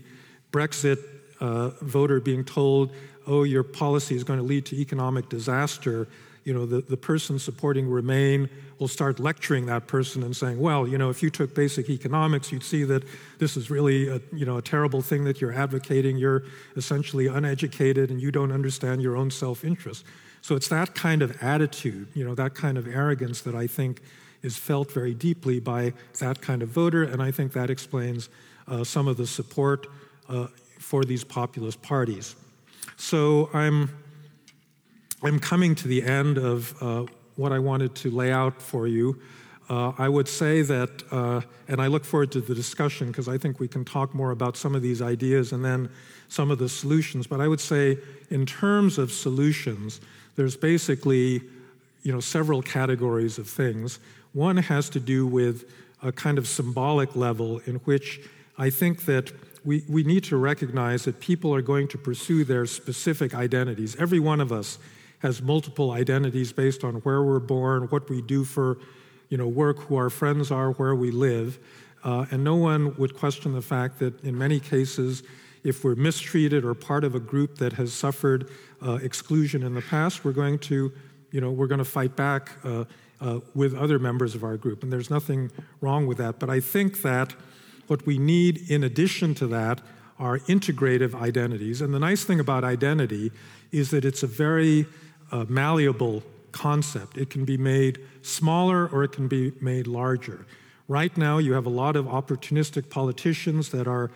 Brexit uh, voter being told, "Oh, your policy is going to lead to economic disaster," you know, the, the person supporting Remain will start lecturing that person and saying, well, you know, if you took basic economics, you'd see that this is really, a, you know, a terrible thing that you're advocating. You're essentially uneducated and you don't understand your own self-interest. So it's that kind of attitude, you know, that kind of arrogance that I think is felt very deeply by that kind of voter, and I think that explains uh, some of the support uh, for these populist parties. So I'm... I'm coming to the end of uh, what I wanted to lay out for you. Uh, I would say that, uh, and I look forward to the discussion because I think we can talk more about some of these ideas and then some of the solutions, but I would say in terms of solutions, there's basically, you know, several categories of things. One has to do with a kind of symbolic level in which I think that We, we need to recognize that people are going to pursue their specific identities. Every one of us has multiple identities based on where we're born, what we do for, you know, work, who our friends are, where we live. Uh, and no one would question the fact that in many cases, if we're mistreated or part of a group that has suffered uh, exclusion in the past, we're going to, you know, we're going to fight back uh, uh, with other members of our group. And there's nothing wrong with that. But I think that what we need in addition to that are integrative identities. And the nice thing about identity is that it's a very uh, malleable concept. It can be made smaller or it can be made larger. Right now, you have a lot of opportunistic politicians that are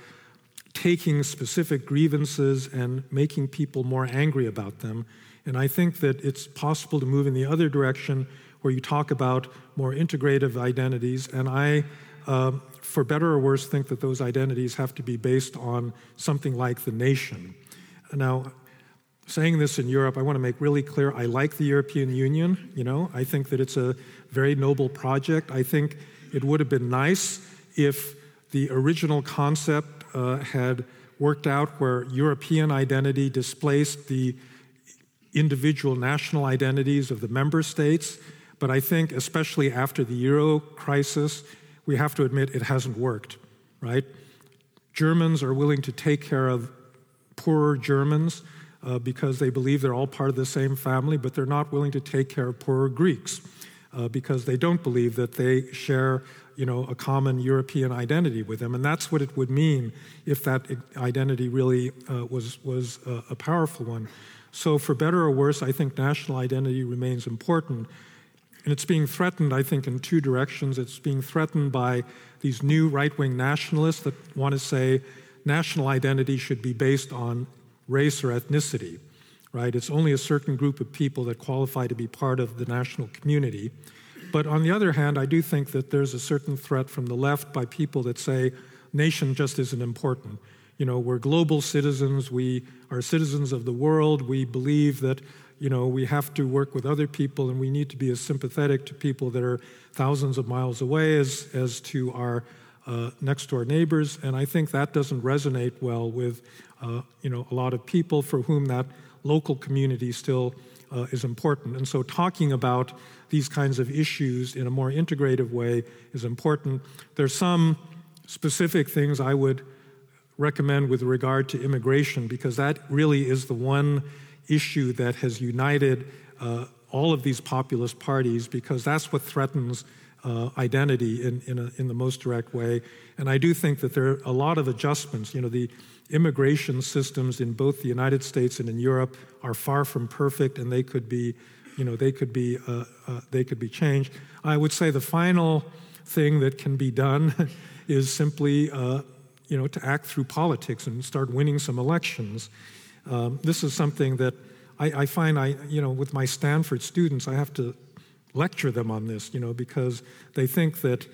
taking specific grievances and making people more angry about them. And I think that it's possible to move in the other direction where you talk about more integrative identities. And I... Uh, for better or worse, think that those identities have to be based on something like the nation. Now, saying this in Europe, I want to make really clear, I like the European Union, you know, I think that it's a very noble project. I think it would have been nice if the original concept uh, had worked out where European identity displaced the individual national identities of the member states, but I think especially after the Euro crisis, we have to admit it hasn't worked, right? Germans are willing to take care of poorer Germans uh, because they believe they're all part of the same family, but they're not willing to take care of poorer Greeks uh, because they don't believe that they share, you know, a common European identity with them. And that's what it would mean if that identity really uh, was, was uh, a powerful one. So for better or worse, I think national identity remains important. And it's being threatened, I think, in two directions. It's being threatened by these new right-wing nationalists that want to say national identity should be based on race or ethnicity, right? It's only a certain group of people that qualify to be part of the national community. But on the other hand, I do think that there's a certain threat from the left by people that say nation just isn't important. You know, we're global citizens, we are citizens of the world, we believe that, you know, we have to work with other people and we need to be as sympathetic to people that are thousands of miles away as, as to our uh, next-door neighbors. And I think that doesn't resonate well with, uh, you know, a lot of people for whom that local community still uh, is important. And so talking about these kinds of issues in a more integrative way is important. There's some specific things I would recommend with regard to immigration, because that really is the one issue that has united uh, all of these populist parties, because that's what threatens uh, identity in in, a, in the most direct way. And I do think that there are a lot of adjustments. You know, the immigration systems in both the United States and in Europe are far from perfect, and they could be, you know, they could be uh, uh, they could be changed. I would say the final thing that can be done is simply, uh, you know, to act through politics and start winning some elections. Um, this is something that I, I find, I you know, with my Stanford students, I have to lecture them on this, you know, because they think that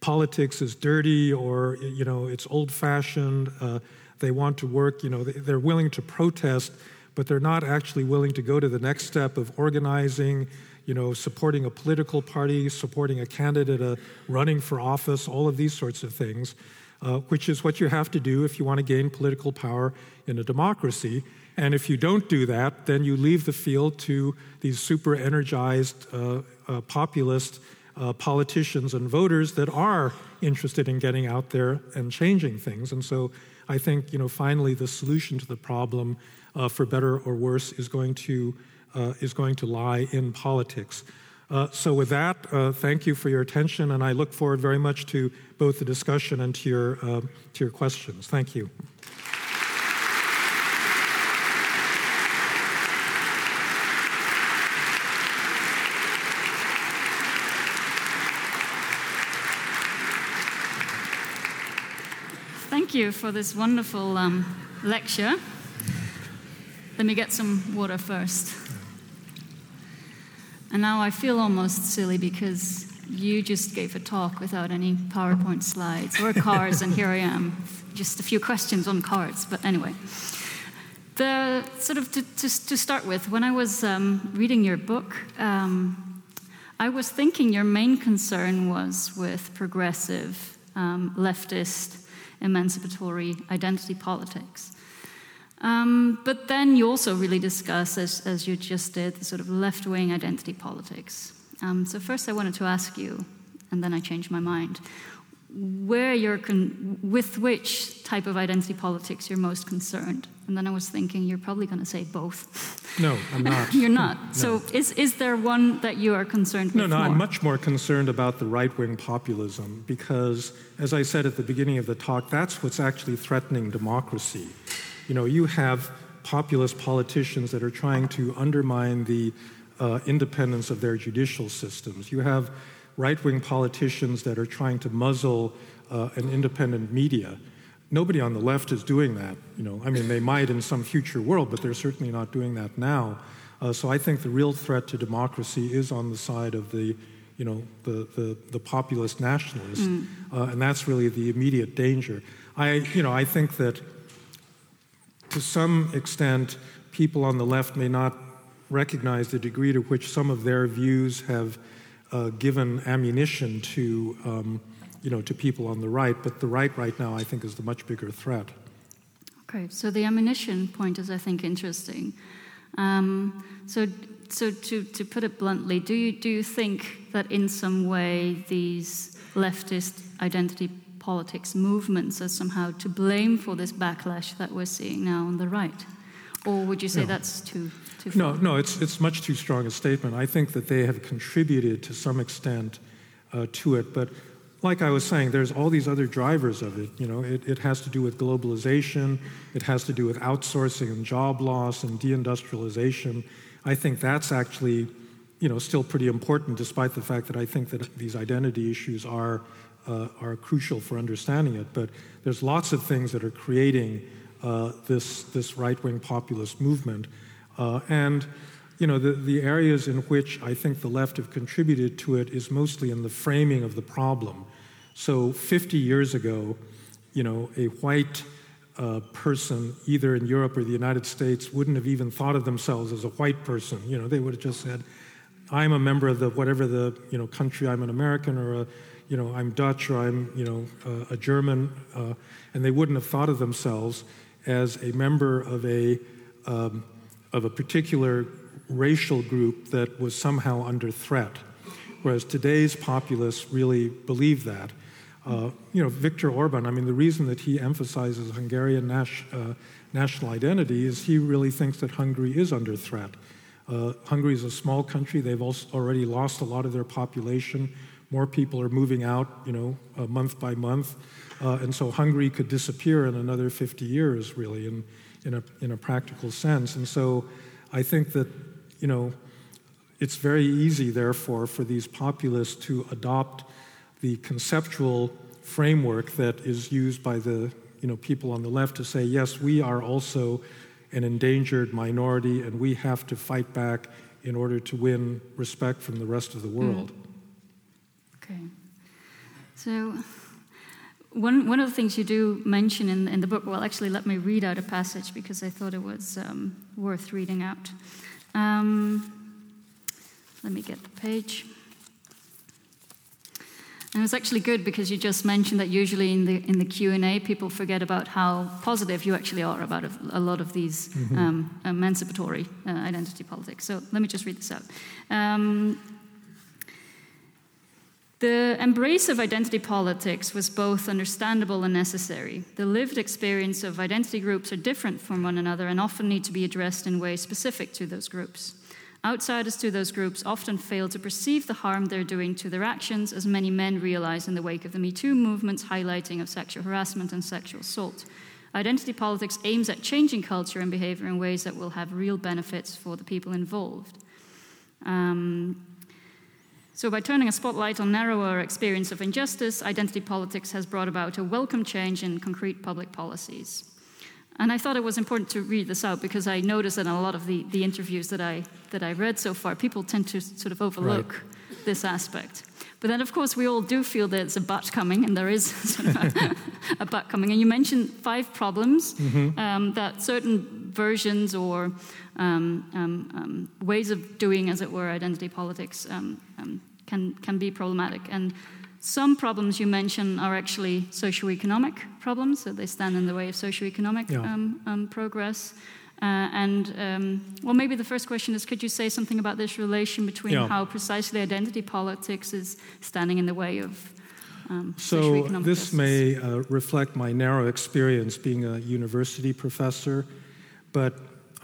politics is dirty or, you know, it's old-fashioned. Uh, they want to work, you know, they're willing to protest, but they're not actually willing to go to the next step of organizing, you know, supporting a political party, supporting a candidate, uh, running for office, all of these sorts of things. Uh, which is what you have to do if you want to gain political power in a democracy. And if you don't do that, then you leave the field to these super energized uh, uh, populist uh, politicians and voters that are interested in getting out there and changing things. And so I think, you know, finally the solution to the problem, uh, for better or worse, is going to uh, is going to lie in politics. Uh, so with that, uh, thank you for your attention, and I look forward very much to both the discussion and to your, uh, to your questions. Thank you. Thank you for this wonderful um, lecture. Let me get some water first. And now I feel almost silly because you just gave a talk without any PowerPoint slides or cards, and here I am, just a few questions on cards. But anyway, the sort of to, to, to start with, when I was um, reading your book, um, I was thinking your main concern was with progressive, um, leftist, emancipatory identity politics. Um, but then you also really discuss, as, as you just did, the sort of left-wing identity politics. Um, so first I wanted to ask you, and then I changed my mind, where you're con- with which type of identity politics you're most concerned. And then I was thinking you're probably going to say both. No, I'm not. You're not. No. So is is there one that you are concerned no, with No, no, I'm much more concerned about the right-wing populism because, as I said at the beginning of the talk, that's what's actually threatening democracy. You know, you have populist politicians that are trying to undermine the uh, independence of their judicial systems. You have right-wing politicians that are trying to muzzle uh, an independent media. Nobody on the left is doing that. You know, I mean, they might in some future world, but they're certainly not doing that now. Uh, so I think the real threat to democracy is on the side of the, you know, the the, the populist nationalists, mm. uh, and that's really the immediate danger. I, you know, I think that. To some extent, people on the left may not recognize the degree to which some of their views have uh, given ammunition to, um, you know, to people on the right. But the right right now, I think, is the much bigger threat. Okay, so the ammunition point is, I think, interesting. Um, so, so to, to put it bluntly, do you do you think that in some way these leftist identity politics movements as somehow to blame for this backlash that we're seeing now on the right? Or would you say no. that's too too far? No, no, it's, it's much too strong a statement. I think that they have contributed to some extent uh, to it, but like I was saying, there's all these other drivers of it. You know, it, it has to do with globalization, it has to do with outsourcing and job loss and deindustrialization. I think that's actually, you know, still pretty important, despite the fact that I think that these identity issues are uh, are crucial for understanding it. But there's lots of things that are creating uh, this this right-wing populist movement, uh, and you know, the, the areas in which I think the left have contributed to it is mostly in the framing of the problem. So fifty years ago, you know, a white uh, person, either in Europe or the United States, wouldn't have even thought of themselves as a white person. You know, they would have just said, I'm a member of the whatever the, you know, country, I'm an American, or a, you know, I'm Dutch, or I'm, you know, uh, a German, uh, and they wouldn't have thought of themselves as a member of a, um, of a particular racial group that was somehow under threat, whereas today's populists really believe that. Uh, you know, Viktor Orban, I mean, the reason that he emphasizes Hungarian nas- uh, national identity is he really thinks that Hungary is under threat. Uh, Hungary is a small country. They've also already lost a lot of their population. More people are moving out, you know, uh, month by month. Uh, and so Hungary could disappear in another fifty years, really, in, in, a, in a practical sense. And so I think that, you know, it's very easy, therefore, for these populists to adopt the conceptual framework that is used by the, you know, people on the left to say, yes, we are also an endangered minority, and we have to fight back in order to win respect from the rest of the world. Mm. Okay. So one one of the things you do mention in, in the book, well, actually, let me read out a passage because I thought it was um, worth reading out. Um, let me get the page. And it's actually good because you just mentioned that usually in the in the Q and A people forget about how positive you actually are about a, a lot of these mm-hmm. um, emancipatory uh, identity politics. So let me just read this out. Um, The embrace of identity politics was both understandable and necessary. The lived experience of identity groups are different from one another and often need to be addressed in ways specific to those groups. Outsiders to those groups often fail to perceive the harm they're doing to their actions, as many men realize in the wake of the Me Too movement's highlighting of sexual harassment and sexual assault. Identity politics aims at changing culture and behavior in ways that will have real benefits for the people involved. Um, So by turning a spotlight on narrower experience of injustice, identity politics has brought about a welcome change in concrete public policies. And I thought it was important to read this out because I noticed that in a lot of the, the interviews that I that I read so far, people tend to sort of overlook right. this aspect. But then, of course, we all do feel there's a but coming, and there is sort of a, a but coming. And you mentioned five problems mm-hmm. um, that certain versions or Um, um, um, ways of doing, as it were, identity politics um, um, can can be problematic. And some problems you mention are actually socioeconomic problems, so they stand in the way of socioeconomic yeah. um, um, progress. Uh, and, um, well, maybe the first question is, could you say something about this relation between yeah. how precisely identity politics is standing in the way of um, so socioeconomic So this process? may uh, reflect my narrow experience being a university professor, but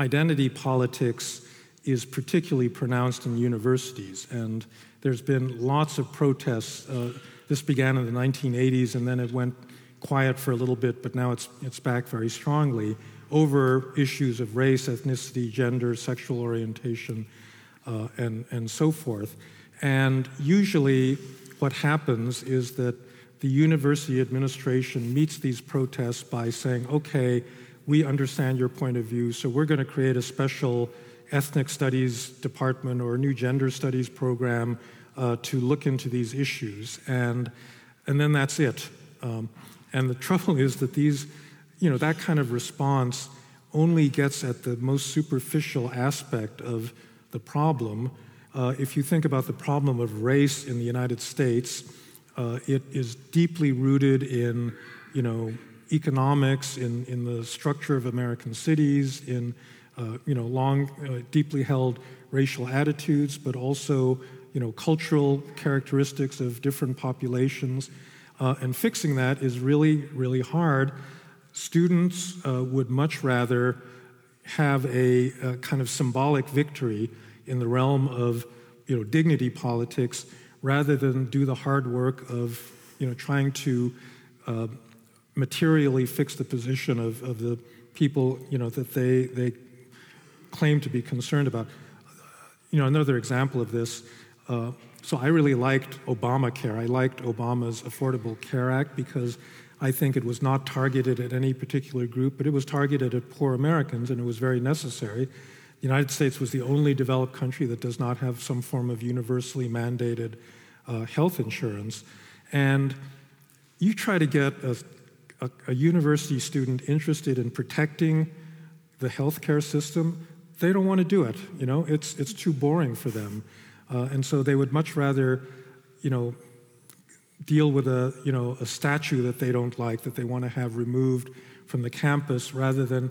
identity politics is particularly pronounced in universities, and there's been lots of protests. Uh, this began in the nineteen eighties, and then it went quiet for a little bit, but now it's it's back very strongly over issues of race, ethnicity, gender, sexual orientation, uh, and and so forth. And usually, what happens is that the university administration meets these protests by saying, "Okay, we understand your point of view, so we're going to create a special ethnic studies department or a new gender studies program uh, to look into these issues," and and then that's it. Um, and the trouble is that these, you know, that kind of response only gets at the most superficial aspect of the problem. Uh, if you think about the problem of race in the United States, uh, it is deeply rooted in, you know, economics, in, in the structure of American cities, in uh, you know long, uh, deeply held racial attitudes, but also you know, cultural characteristics of different populations, uh, and fixing that is really, really hard. Students uh, would much rather have a, a kind of symbolic victory in the realm of, you know, dignity politics, rather than do the hard work of, you know, trying to uh, materially fix the position of, of the people, you know, that they they claim to be concerned about. You know, another example of this, uh, so I really liked Obamacare. I liked Obama's Affordable Care Act because I think it was not targeted at any particular group, but it was targeted at poor Americans, and it was very necessary. The United States was the only developed country that does not have some form of universally mandated uh, health insurance. And you try to get a, a, a university student interested in protecting the healthcare system, they don't want to do it. You know, it's it's too boring for them, uh, and so they would much rather, you know, deal with a you know a statue that they don't like, that they want to have removed from the campus, rather than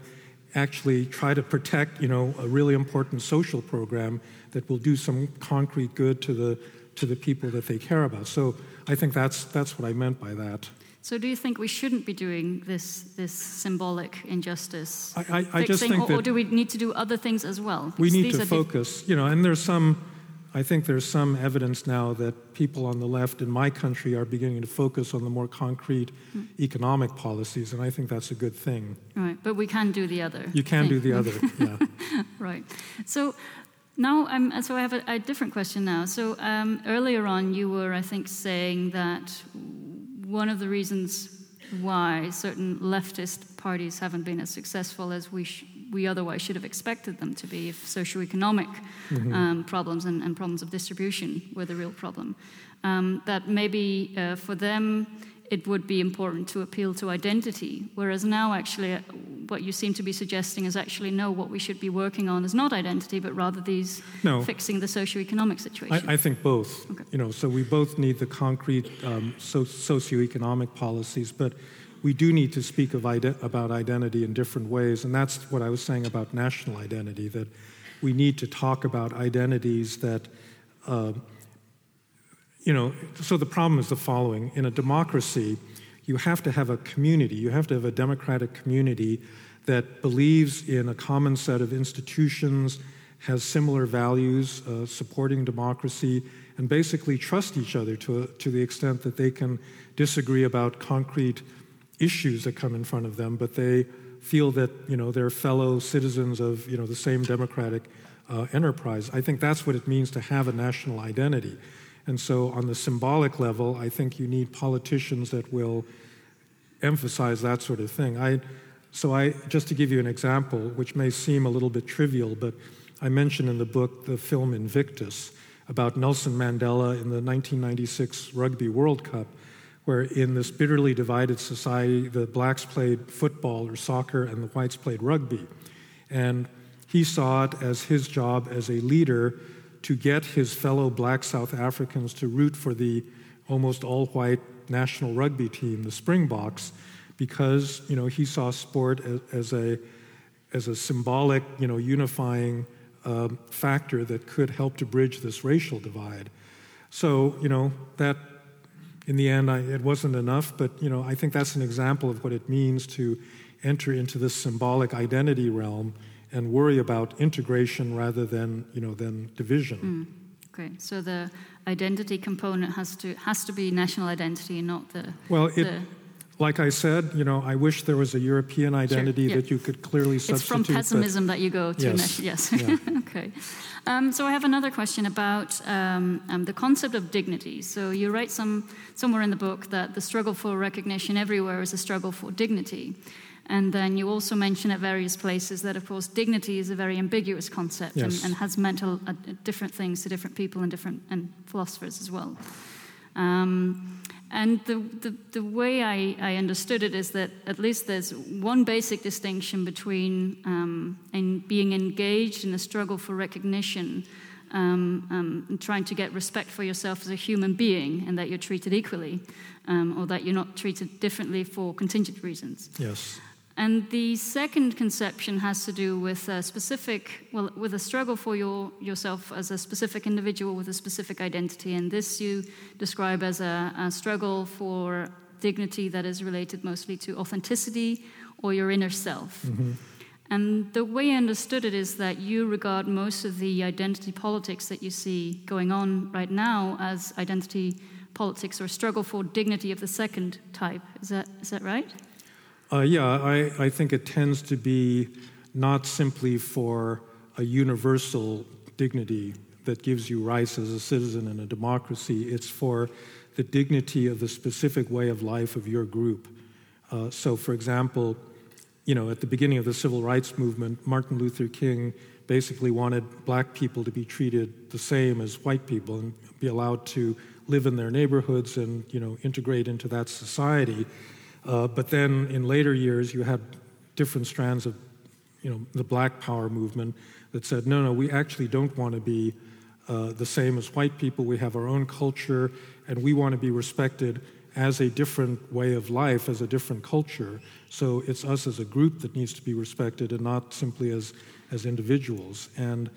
actually try to protect, you know, a really important social program that will do some concrete good to the to the people that they care about. So I think that's that's what I meant by that. So do you think we shouldn't be doing this this symbolic injustice I, I, fixing, I just think or, that or do we need to do other things as well? Because we need to focus, diff- you know, and there's some, I think there's some evidence now that people on the left in my country are beginning to focus on the more concrete mm. economic policies, and I think that's a good thing. Right, but we can do the other. You can thing. do the other, yeah. Right. So now, I'm, so I have a, a different question now. So um, earlier on, you were, I think, saying that one of the reasons why certain leftist parties haven't been as successful as we sh- we otherwise should have expected them to be, if socioeconomic mm-hmm. um, problems and, and problems of distribution were the real problem. Um, that maybe uh, for them it would be important to appeal to identity, whereas now actually uh, what you seem to be suggesting is actually no, what we should be working on is not identity, but rather these no. fixing the socioeconomic situation. I, I think both. Okay. You know, so we both need the concrete um, so- socioeconomic policies, but we do need to speak of ide- about identity in different ways, and that's what I was saying about national identity, that we need to talk about identities that, uh, you know, so the problem is the following. In a democracy, you have to have a community, you have to have a democratic community that believes in a common set of institutions, has similar values, uh, supporting democracy, and basically trust each other to, a, to the extent that they can disagree about concrete issues that come in front of them, but they feel that, you know, they're fellow citizens of, you know, the same democratic uh, enterprise. I think that's what it means to have a national identity. And so on the symbolic level, I think you need politicians that will emphasize that sort of thing. I, so I, just to give you an example, which may seem a little bit trivial, but I mentioned in the book the film Invictus about Nelson Mandela in the nineteen ninety-six Rugby World Cup, where in this bitterly divided society, the blacks played football or soccer and the whites played rugby. And he saw it as his job as a leader to get his fellow black South Africans to root for the almost all-white national rugby team, the Springboks, because, you know, he saw sport as, as a as a symbolic, you know, unifying uh, factor that could help to bridge this racial divide. So, you know, that in the end, I, it wasn't enough, but, you know, I think that's an example of what it means to enter into this symbolic identity realm and worry about integration rather than, you know, than division. Mm. Okay, so the identity component has to has to be national identity and not the... Well, it, the... like I said, you know, I wish there was a European identity sure, yeah. that you could clearly it's substitute. It's from pessimism but... that you go to... Yes. Na- yes. Yeah. Okay. Um, so I have another question about um, um, the concept of dignity. So you write some somewhere in the book that the struggle for recognition everywhere is a struggle for dignity. And then you also mention at various places that, of course, dignity is a very ambiguous concept yes. and, and has meant a, a different things to different people and different and philosophers as well. Um, and the, the, the way I, I understood it is that at least there's one basic distinction between um, in being engaged in a struggle for recognition um, um, and trying to get respect for yourself as a human being and that you're treated equally um, or that you're not treated differently for contingent reasons. Yes. And the second conception has to do with a specific, well, with a struggle for your, yourself as a specific individual with a specific identity. And this you describe as a, a struggle for dignity that is related mostly to authenticity or your inner self. Mm-hmm. And the way I understood it is that you regard most of the identity politics that you see going on right now as identity politics or struggle for dignity of the second type. Is that is that right? Uh, yeah, I, I think it tends to be not simply for a universal dignity that gives you rights as a citizen in a democracy. It's for the dignity of the specific way of life of your group. Uh, so, for example, you know, at the beginning of the civil rights movement, Martin Luther King basically wanted black people to be treated the same as white people and be allowed to live in their neighborhoods and, you know, integrate into that society. Uh, but then in later years, you had different strands of, you know, the Black Power movement that said, no, no, we actually don't want to be uh, the same as white people. We have our own culture, and we want to be respected as a different way of life, as a different culture. So it's us as a group that needs to be respected and not simply as, as individuals. And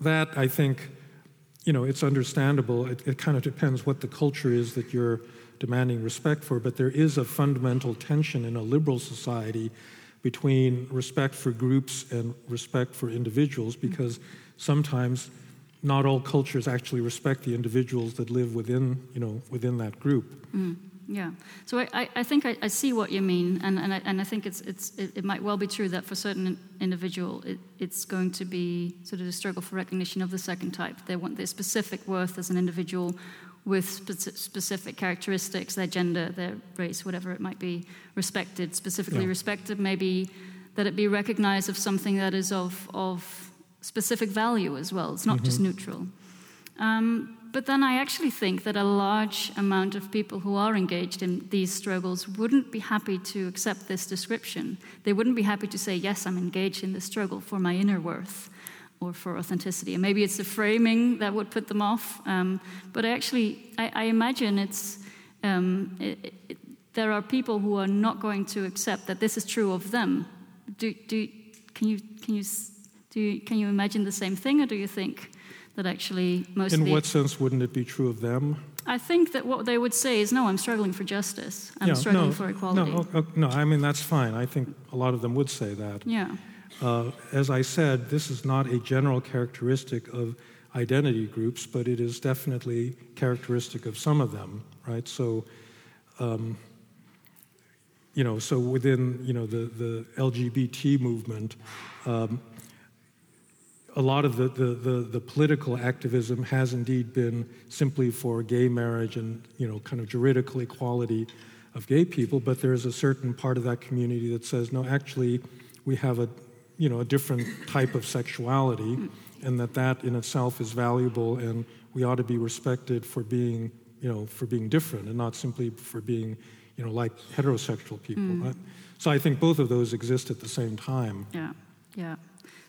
that, I think, you know, it's understandable. It, it kind of depends what the culture is that you're demanding respect for, but there is a fundamental tension in a liberal society between respect for groups and respect for individuals, because sometimes not all cultures actually respect the individuals that live within, you know, within that group. Mm, yeah. So I, I think I, I see what you mean, and and I, and I think it's it's it, it might well be true that for certain individual it, it's going to be sort of a struggle for recognition of the second type. They want their specific worth as an individual, with spe- specific characteristics, their gender, their race, whatever it might be, respected, specifically yeah. respected, maybe that it be recognized of something that is of, of specific value as well. It's not mm-hmm. just neutral. Um, but then I actually think that a large amount of people who are engaged in these struggles wouldn't be happy to accept this description. They wouldn't be happy to say, yes, I'm engaged in the struggle for my inner worth, or for authenticity. And maybe it's the framing that would put them off. Um, but I actually, I, I imagine it's um, it, it, there are people who are not going to accept that this is true of them. Do do can you can you do you, can you imagine the same thing, or do you think that actually most? In what sense wouldn't it be true of them? I think that what they would say is, no, I'm struggling for justice. I'm yeah, struggling no, for equality. No, oh, no, I mean that's fine. I think a lot of them would say that. Yeah. Uh, as I said, this is not a general characteristic of identity groups, but it is definitely characteristic of some of them, right? So, um, you know, so within, you know, the, the L G B T movement, um, a lot of the, the, the, the political activism has indeed been simply for gay marriage and, you know, kind of juridical equality of gay people, but there is a certain part of that community that says, no, actually, we have a you know, a different type of sexuality, and that that in itself is valuable, and we ought to be respected for being, you know, for being different, and not simply for being, you know, like heterosexual people. Mm. Right? So I think both of those exist at the same time. Yeah, yeah.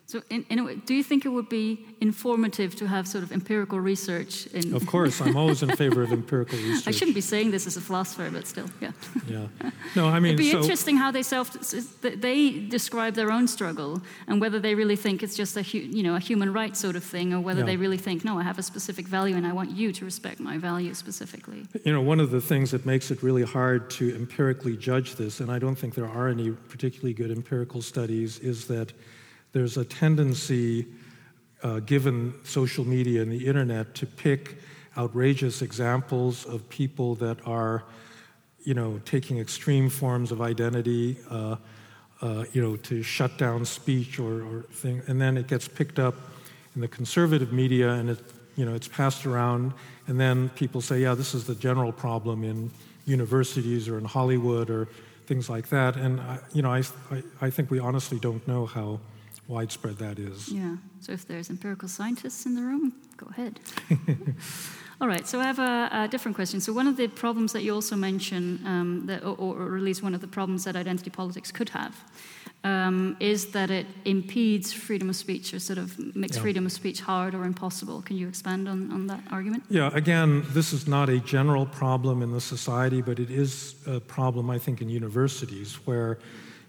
So, in, in a way, do you think it would be informative to have sort of empirical research? In of course, I'm always in favor of empirical research. I shouldn't be saying this as a philosopher, but still, yeah. Yeah. No, I mean, it'd be so interesting how they self they describe their own struggle, and whether they really think it's just a hu- you know a human right sort of thing, or whether yeah. they really think, no, I have a specific value, and I want you to respect my value specifically. You know, one of the things that makes it really hard to empirically judge this, and I don't think there are any particularly good empirical studies, is that there's a tendency, uh, given social media and the internet, to pick outrageous examples of people that are, you know, taking extreme forms of identity, uh, uh, you know, to shut down speech or, or thing, and then it gets picked up in the conservative media, and it, you know, it's passed around, and then people say, yeah, this is the general problem in universities or in Hollywood or things like that, and I, you know, I, I I think we honestly don't know how widespread that is. Yeah. So if there's empirical scientists in the room, go ahead. All right. So I have a, a different question. So one of the problems that you also mention, um, that, or, or at least one of the problems that identity politics could have, um, is that it impedes freedom of speech, or sort of makes yeah. freedom of speech hard or impossible. Can you expand on, on that argument? Yeah. Again, this is not a general problem in the society, but it is a problem, I think, in universities where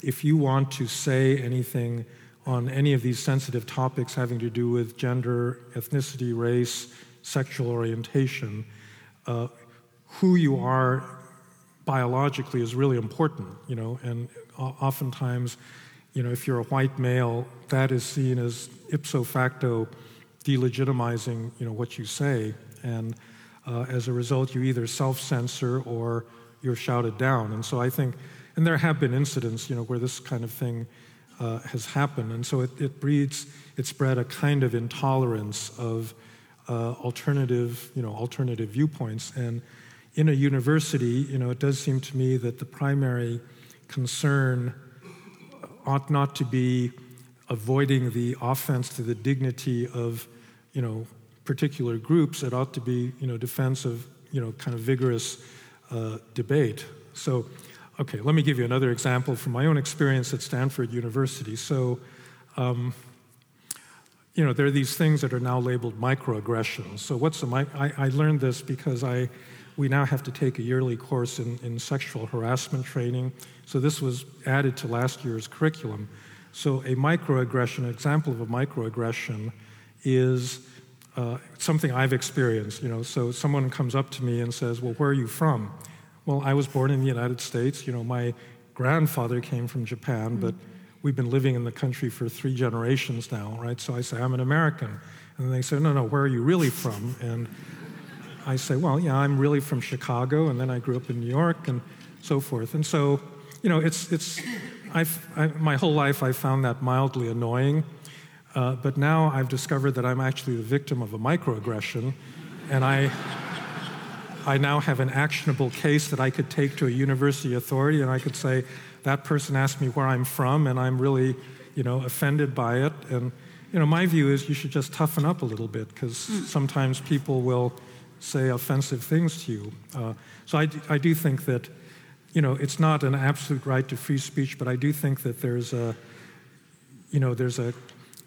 if you want to say anything on any of these sensitive topics having to do with gender, ethnicity, race, sexual orientation, uh, who you are biologically is really important, you know, and oftentimes, you know, if you're a white male, that is seen as ipso facto delegitimizing, you know, what you say, and uh, as a result, you either self-censor or you're shouted down. And so I think, and there have been incidents, you know, where this kind of thing uh, has happened, and so it, it breeds, it's bred a kind of intolerance of uh, alternative, you know, alternative viewpoints. And in a university, you know, it does seem to me that the primary concern ought not to be avoiding the offense to the dignity of, you know, particular groups. It ought to be, you know, defense of, you know, kind of vigorous uh, debate. So, okay, let me give you another example from my own experience at Stanford University. So, um, you know, there are these things that are now labeled microaggressions. So, what's a mi- I, I learned this because I we now have to take a yearly course in, in sexual harassment training. So this was added to last year's curriculum. So a microaggression, an example of a microaggression is uh, something I've experienced. You know, so someone comes up to me and says, well, where are you from? Well, I was born in the United States. You know, my grandfather came from Japan, but we've been living in the country for three generations now, right? So I say, I'm an American. And they say, no, no, where are you really from? And I say, well, yeah, I'm really from Chicago, and then I grew up in New York, and so forth. And so, you know, it's, it's, I've, I, my whole life I found that mildly annoying, uh, but now I've discovered that I'm actually the victim of a microaggression, and I, I now have an actionable case that I could take to a university authority, and I could say, that person asked me where I'm from, and I'm really, you know, offended by it. And, you know, my view is you should just toughen up a little bit, because sometimes people will say offensive things to you. Uh, so I, d- I do think that, you know, it's not an absolute right to free speech, but I do think that there's a, you know, there's a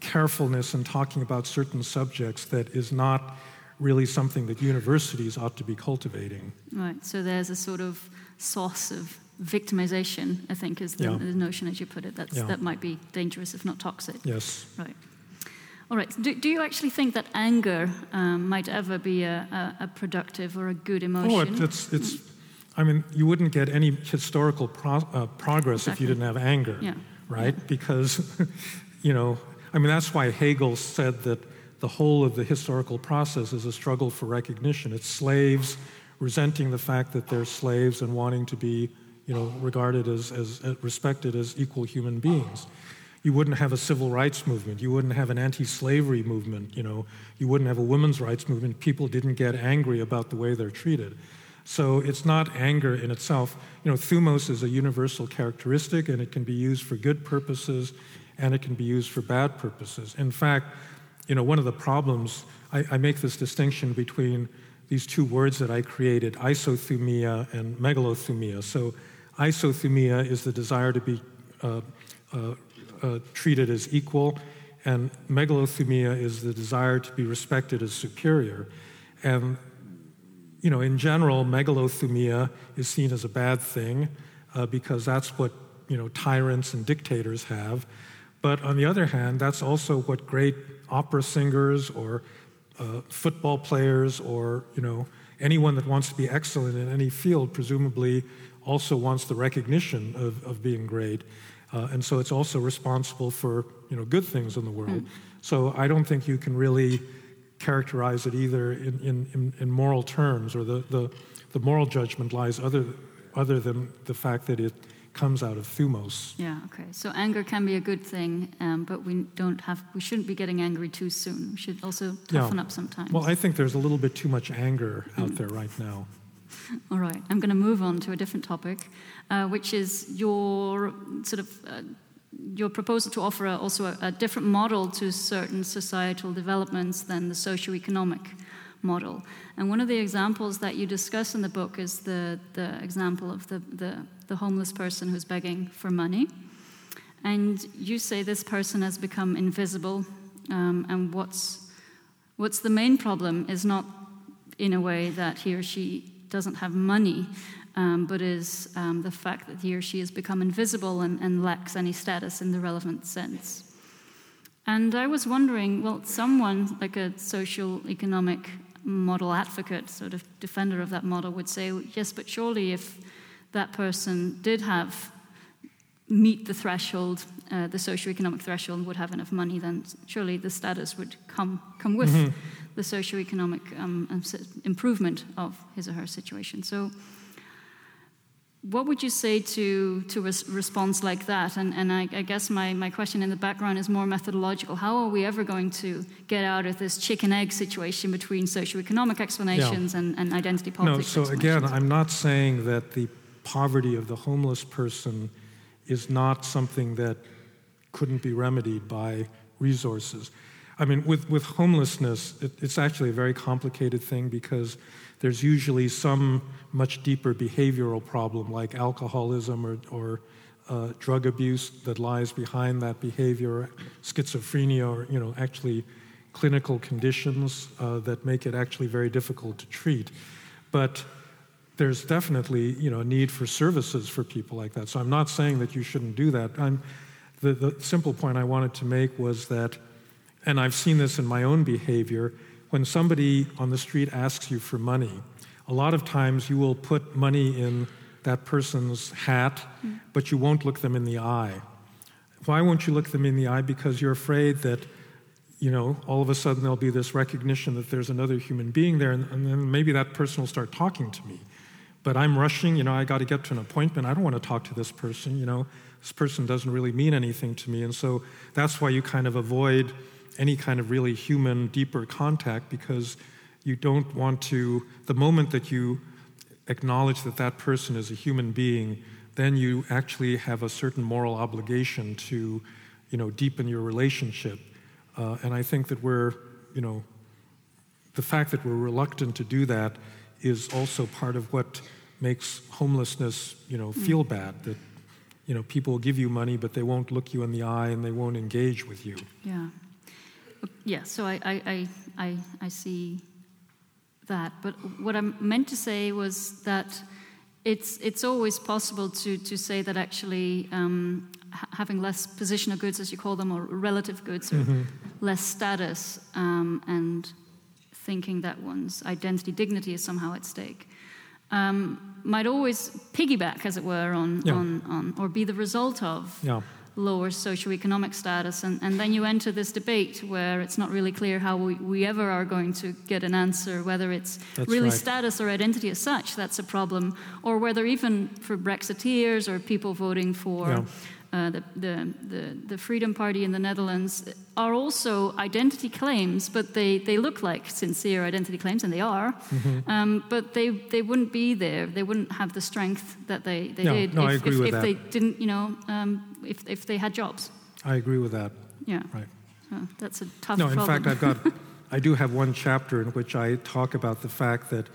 carefulness in talking about certain subjects that is not really something that universities ought to be cultivating. Right, so there's a sort of source of victimization, I think, is the, yeah. the notion, as you put it. That's, yeah. That might be dangerous, if not toxic. Yes. Right. All right. Do, do you actually think that anger um, might ever be a, a, a productive or a good emotion? Oh, it, it's, it's. I mean, you wouldn't get any historical pro, uh, progress exactly. if you didn't have anger, yeah. right? Yeah. Because, you know, I mean, that's why Hegel said that the whole of the historical process is a struggle for recognition. It's slaves resenting the fact that they're slaves and wanting to be, you know, regarded as, as uh, respected as equal human beings. You wouldn't have a civil rights movement. You wouldn't have an anti-slavery movement. You know, you wouldn't have a women's rights movement. People didn't get angry about the way they're treated. So it's not anger in itself. You know, thumos is a universal characteristic, and it can be used for good purposes, and it can be used for bad purposes. In fact, you know, one of the problems, I, I make this distinction between these two words that I created, isothumia and megalothumia. So isothumia is the desire to be uh, uh, Uh, treated as equal, and megalothumia is the desire to be respected as superior. And, you know, in general, megalothumia is seen as a bad thing uh, because that's what, you know, tyrants and dictators have. But on the other hand, that's also what great opera singers or uh, football players or, you know, anyone that wants to be excellent in any field presumably also wants the recognition of, of being great. Uh, and so it's also responsible for, you know, good things in the world. Mm. So I don't think you can really characterize it either in, in, in moral terms, or the, the, the moral judgment lies other other than the fact that it comes out of thumos. Yeah. Okay. So anger can be a good thing, um, but we don't have we shouldn't be getting angry too soon. We should also toughen yeah. up sometimes. Well, I think there's a little bit too much anger out mm. there right now. All right, I'm going to move on to a different topic, uh, which is your sort of uh, your proposal to offer a, also a, a different model to certain societal developments than the socioeconomic model. And one of the examples that you discuss in the book is the, the example of the, the, the homeless person who's begging for money. And you say this person has become invisible, um, and what's what's the main problem is not in a way that he or she doesn't have money, um, but is um, the fact that he or she has become invisible and, and lacks any status in the relevant sense. And I was wondering, well, someone like a social economic model advocate, sort of defender of that model, would say, yes, but surely if that person did have meet the threshold, uh, the socioeconomic threshold, would have enough money, then surely the status would come come with mm-hmm. the socioeconomic um, improvement of his or her situation. So what would you say to to a res- response like that? And, and I, I guess my, my question in the background is more methodological. How are we ever going to get out of this chicken-egg situation between socioeconomic explanations yeah. and, and identity politics? No, so again, I'm not saying that the poverty of the homeless person is not something that couldn't be remedied by resources. I mean, with, with homelessness, it, it's actually a very complicated thing because there's usually some much deeper behavioral problem like alcoholism or, or uh, drug abuse that lies behind that behavior, schizophrenia, or you know, actually clinical conditions uh, that make it actually very difficult to treat. But there's definitely you know, a need for services for people like that. So I'm not saying that you shouldn't do that. I'm, the, the simple point I wanted to make was that, and I've seen this in my own behavior, when somebody on the street asks you for money, a lot of times you will put money in that person's hat, mm. but you won't look them in the eye. Why won't you look them in the eye? Because you're afraid that you know, all of a sudden there'll be this recognition that there's another human being there, and, and then maybe that person will start talking to me. But I'm rushing, you know, I got to get to an appointment. I don't want to talk to this person, you know. This person doesn't really mean anything to me. And so that's why you kind of avoid any kind of really human, deeper contact, because you don't want to, the moment that you acknowledge that that person is a human being, then you actually have a certain moral obligation to, you know, deepen your relationship. Uh, and I think that we're, you know, the fact that we're reluctant to do that is also part of what makes homelessness, you know, feel bad. That, you know, people will give you money, but they won't look you in the eye and they won't engage with you. Yeah. Yeah, so I, I, I, I see that. But what I meant to say was that it's it's always possible to, to say that actually um, having less positional goods, as you call them, or relative goods, or mm-hmm. less status, um, and thinking that one's identity, dignity is somehow at stake, um, might always piggyback, as it were, on, yeah. on, on or be the result of yeah. lower socioeconomic status. And, and then you enter this debate where it's not really clear how we, we ever are going to get an answer, whether it's that's really right. status or identity as such that's a problem, or whether even for Brexiteers or people voting for... Yeah. Uh, the, the, the, the Freedom Party in the Netherlands are also identity claims, but they, they look like sincere identity claims, and they are, mm-hmm. um, but they, they wouldn't be there. They wouldn't have the strength that they, they no, did no, if, if, if they didn't, you know, um, if, if they had jobs. I agree with that. Yeah. Right. So that's a tough no, problem. No, in fact, I've got, I do have one chapter in which I talk about the fact that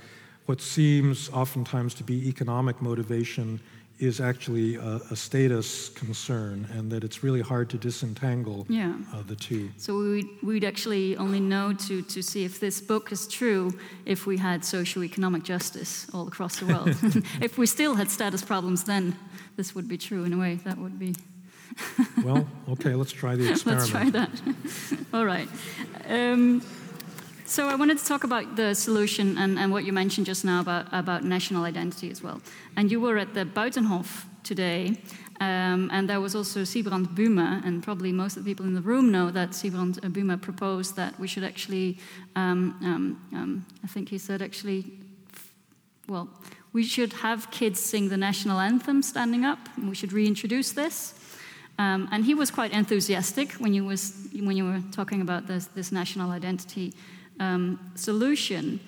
what seems oftentimes to be economic motivation is actually a, a status concern, and that it's really hard to disentangle yeah. uh, the two. So we'd, we'd actually only know to, to see if this book is true if we had socioeconomic justice all across the world. If we still had status problems, then this would be true in a way. That would be... Well, okay, let's try the experiment. Let's try that. All right. Um, So I wanted to talk about the solution and, and what you mentioned just now about, about national identity as well. And you were at the Buitenhof today, um, and there was also Siebrand Buma, and probably most of the people in the room know that Siebrand Buma proposed that we should actually, um, um, um, I think he said actually, well, we should have kids sing the national anthem standing up, and we should reintroduce this. Um, and he was quite enthusiastic when you was when you were talking about this, this national identity Um, solution.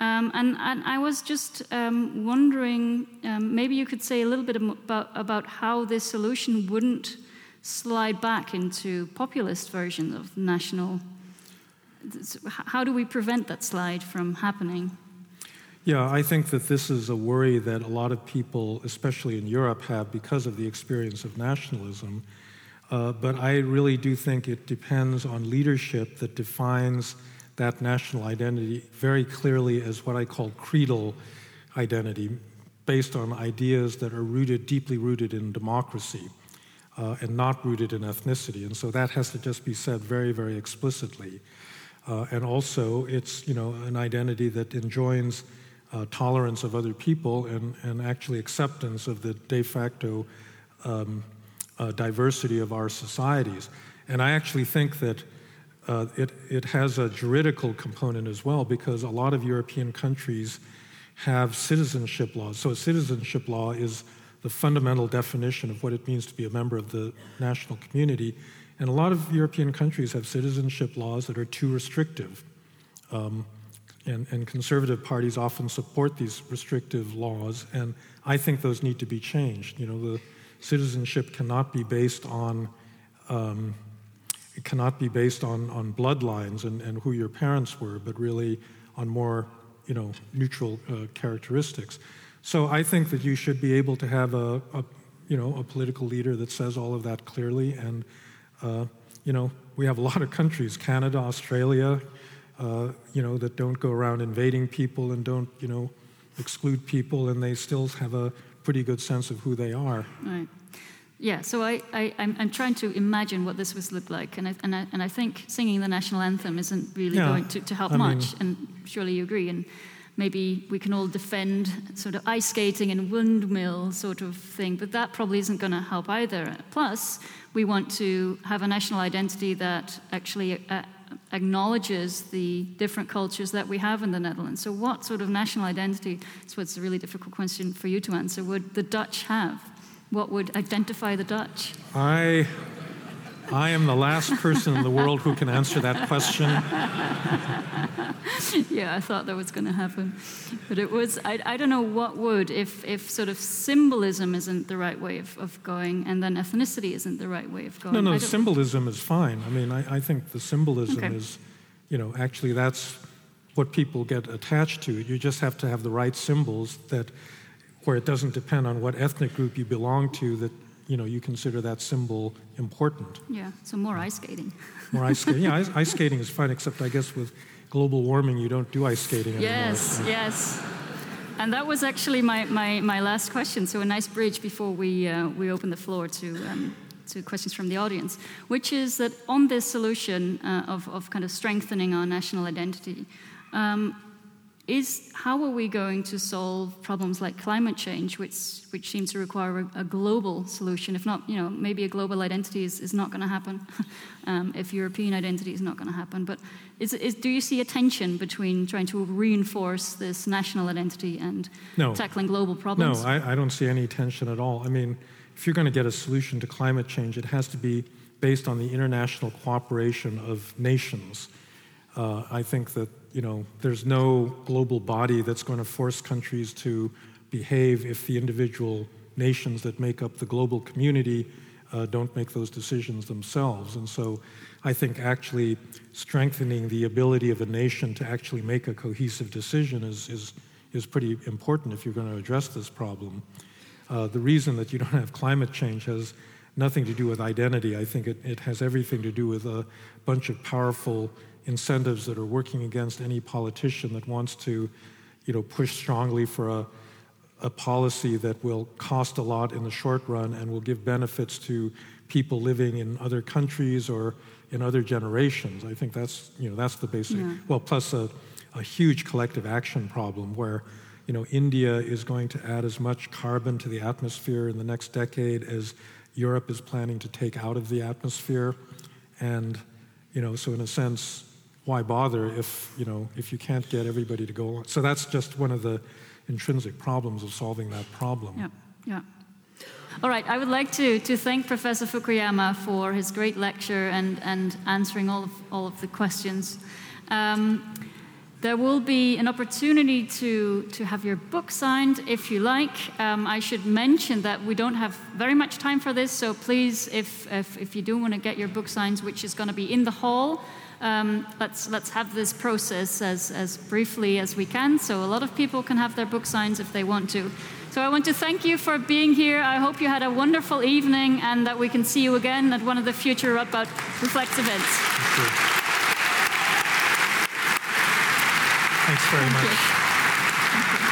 Um, and, and I was just um, wondering, um, maybe you could say a little bit about, about how this solution wouldn't slide back into populist versions of national... How do we prevent that slide from happening? Yeah, I think that this is a worry that a lot of people, especially in Europe, have because of the experience of nationalism. Uh, but I really do think it depends on leadership that defines that national identity very clearly as what I call creedal identity, based on ideas that are rooted, deeply rooted in democracy uh, and not rooted in ethnicity. And so that has to just be said very, very explicitly. Uh, and also, it's, you know, an identity that enjoins uh, tolerance of other people and, and actually acceptance of the de facto um, uh, diversity of our societies. And I actually think that uh, it, it has a juridical component as well, because a lot of European countries have citizenship laws. So a citizenship law is the fundamental definition of what it means to be a member of the national community. And a lot of European countries have citizenship laws that are too restrictive. Um, and, and conservative parties often support these restrictive laws, and I think those need to be changed. You know, the citizenship cannot be based on um, it cannot be based on, on bloodlines and, and who your parents were, but really on more, you know, neutral uh, characteristics. So I think that you should be able to have a, a you know, a political leader that says all of that clearly. And Uh, you know, we have a lot of countries, Canada, Australia, uh, you know, that don't go around invading people and don't, you know, exclude people, and they still have a pretty good sense of who they are. Right. Yeah, so I, I, I'm, I'm trying to imagine what this would look like, and I, and I, and I think singing the national anthem isn't really yeah, going to, to help I much, mean, and surely you agree, and maybe we can all defend sort of ice skating and windmill sort of thing, but that probably isn't going to help either. Plus, we want to have a national identity that actually uh, acknowledges the different cultures that we have in the Netherlands. So what sort of national identity, that's what's a really difficult question for you to answer, would the Dutch have? What would identify the Dutch? I, I am the last person in the world who can answer that question. Yeah, I thought that was going to happen. But it was, I, I don't know what would, if, if sort of symbolism isn't the right way of, of going, and then ethnicity isn't the right way of going. No, no, symbolism is fine. I mean, I, I think the symbolism okay. is, you know, actually that's what people get attached to. You just have to have the right symbols that, where it doesn't depend on what ethnic group you belong to, that, you know, you consider that symbol important. Yeah, so more ice skating. More ice skating. Yeah, ice, ice skating is fine, except I guess with global warming, you don't do ice skating anymore. Yes, yes. And that was actually my, my, my last question. So a nice bridge before we uh, we open the floor to um, to questions from the audience, which is that on this solution uh, of, of kind of strengthening our national identity, um, is how are we going to solve problems like climate change, which which seems to require a, a global solution? If not, you know, maybe a global identity is, is not going to happen. um, if European identity is not going to happen, but is, is do you see a tension between trying to reinforce this national identity and no. tackling global problems? No, I, I don't see any tension at all. I mean, if you're going to get a solution to climate change, it has to be based on the international cooperation of nations. Uh, I think that, you know, there's no global body that's going to force countries to behave if the individual nations that make up the global community uh, don't make those decisions themselves. And so I think actually strengthening the ability of a nation to actually make a cohesive decision is is, is pretty important if you're going to address this problem. Uh, the reason that you don't have climate change has nothing to do with identity. I think it, it has everything to do with a bunch of powerful incentives that are working against any politician that wants to, you know, push strongly for a, a policy that will cost a lot in the short run and will give benefits to people living in other countries or in other generations. I think that's, you know, that's the basic. Yeah. Well, plus a, a huge collective action problem where, you know, India is going to add as much carbon to the atmosphere in the next decade as Europe is planning to take out of the atmosphere, and, you know, so in a sense, why bother if, you know, if you can't get everybody to go along? So that's just one of the intrinsic problems of solving that problem. Yeah, yeah. All right, I would like to, to thank Professor Fukuyama for his great lecture and, and answering all of, all of the questions. Um, There will be an opportunity to, to have your book signed, if you like. Um, I should mention that we don't have very much time for this, so please, if if, if you do want to get your book signed, which is going to be in the hall, um, let's let's have this process as, as briefly as we can, so a lot of people can have their book signed if they want to. So I want to thank you for being here. I hope you had a wonderful evening, and that we can see you again at one of the future Radboud Reflects events. Thank you. Thanks very much.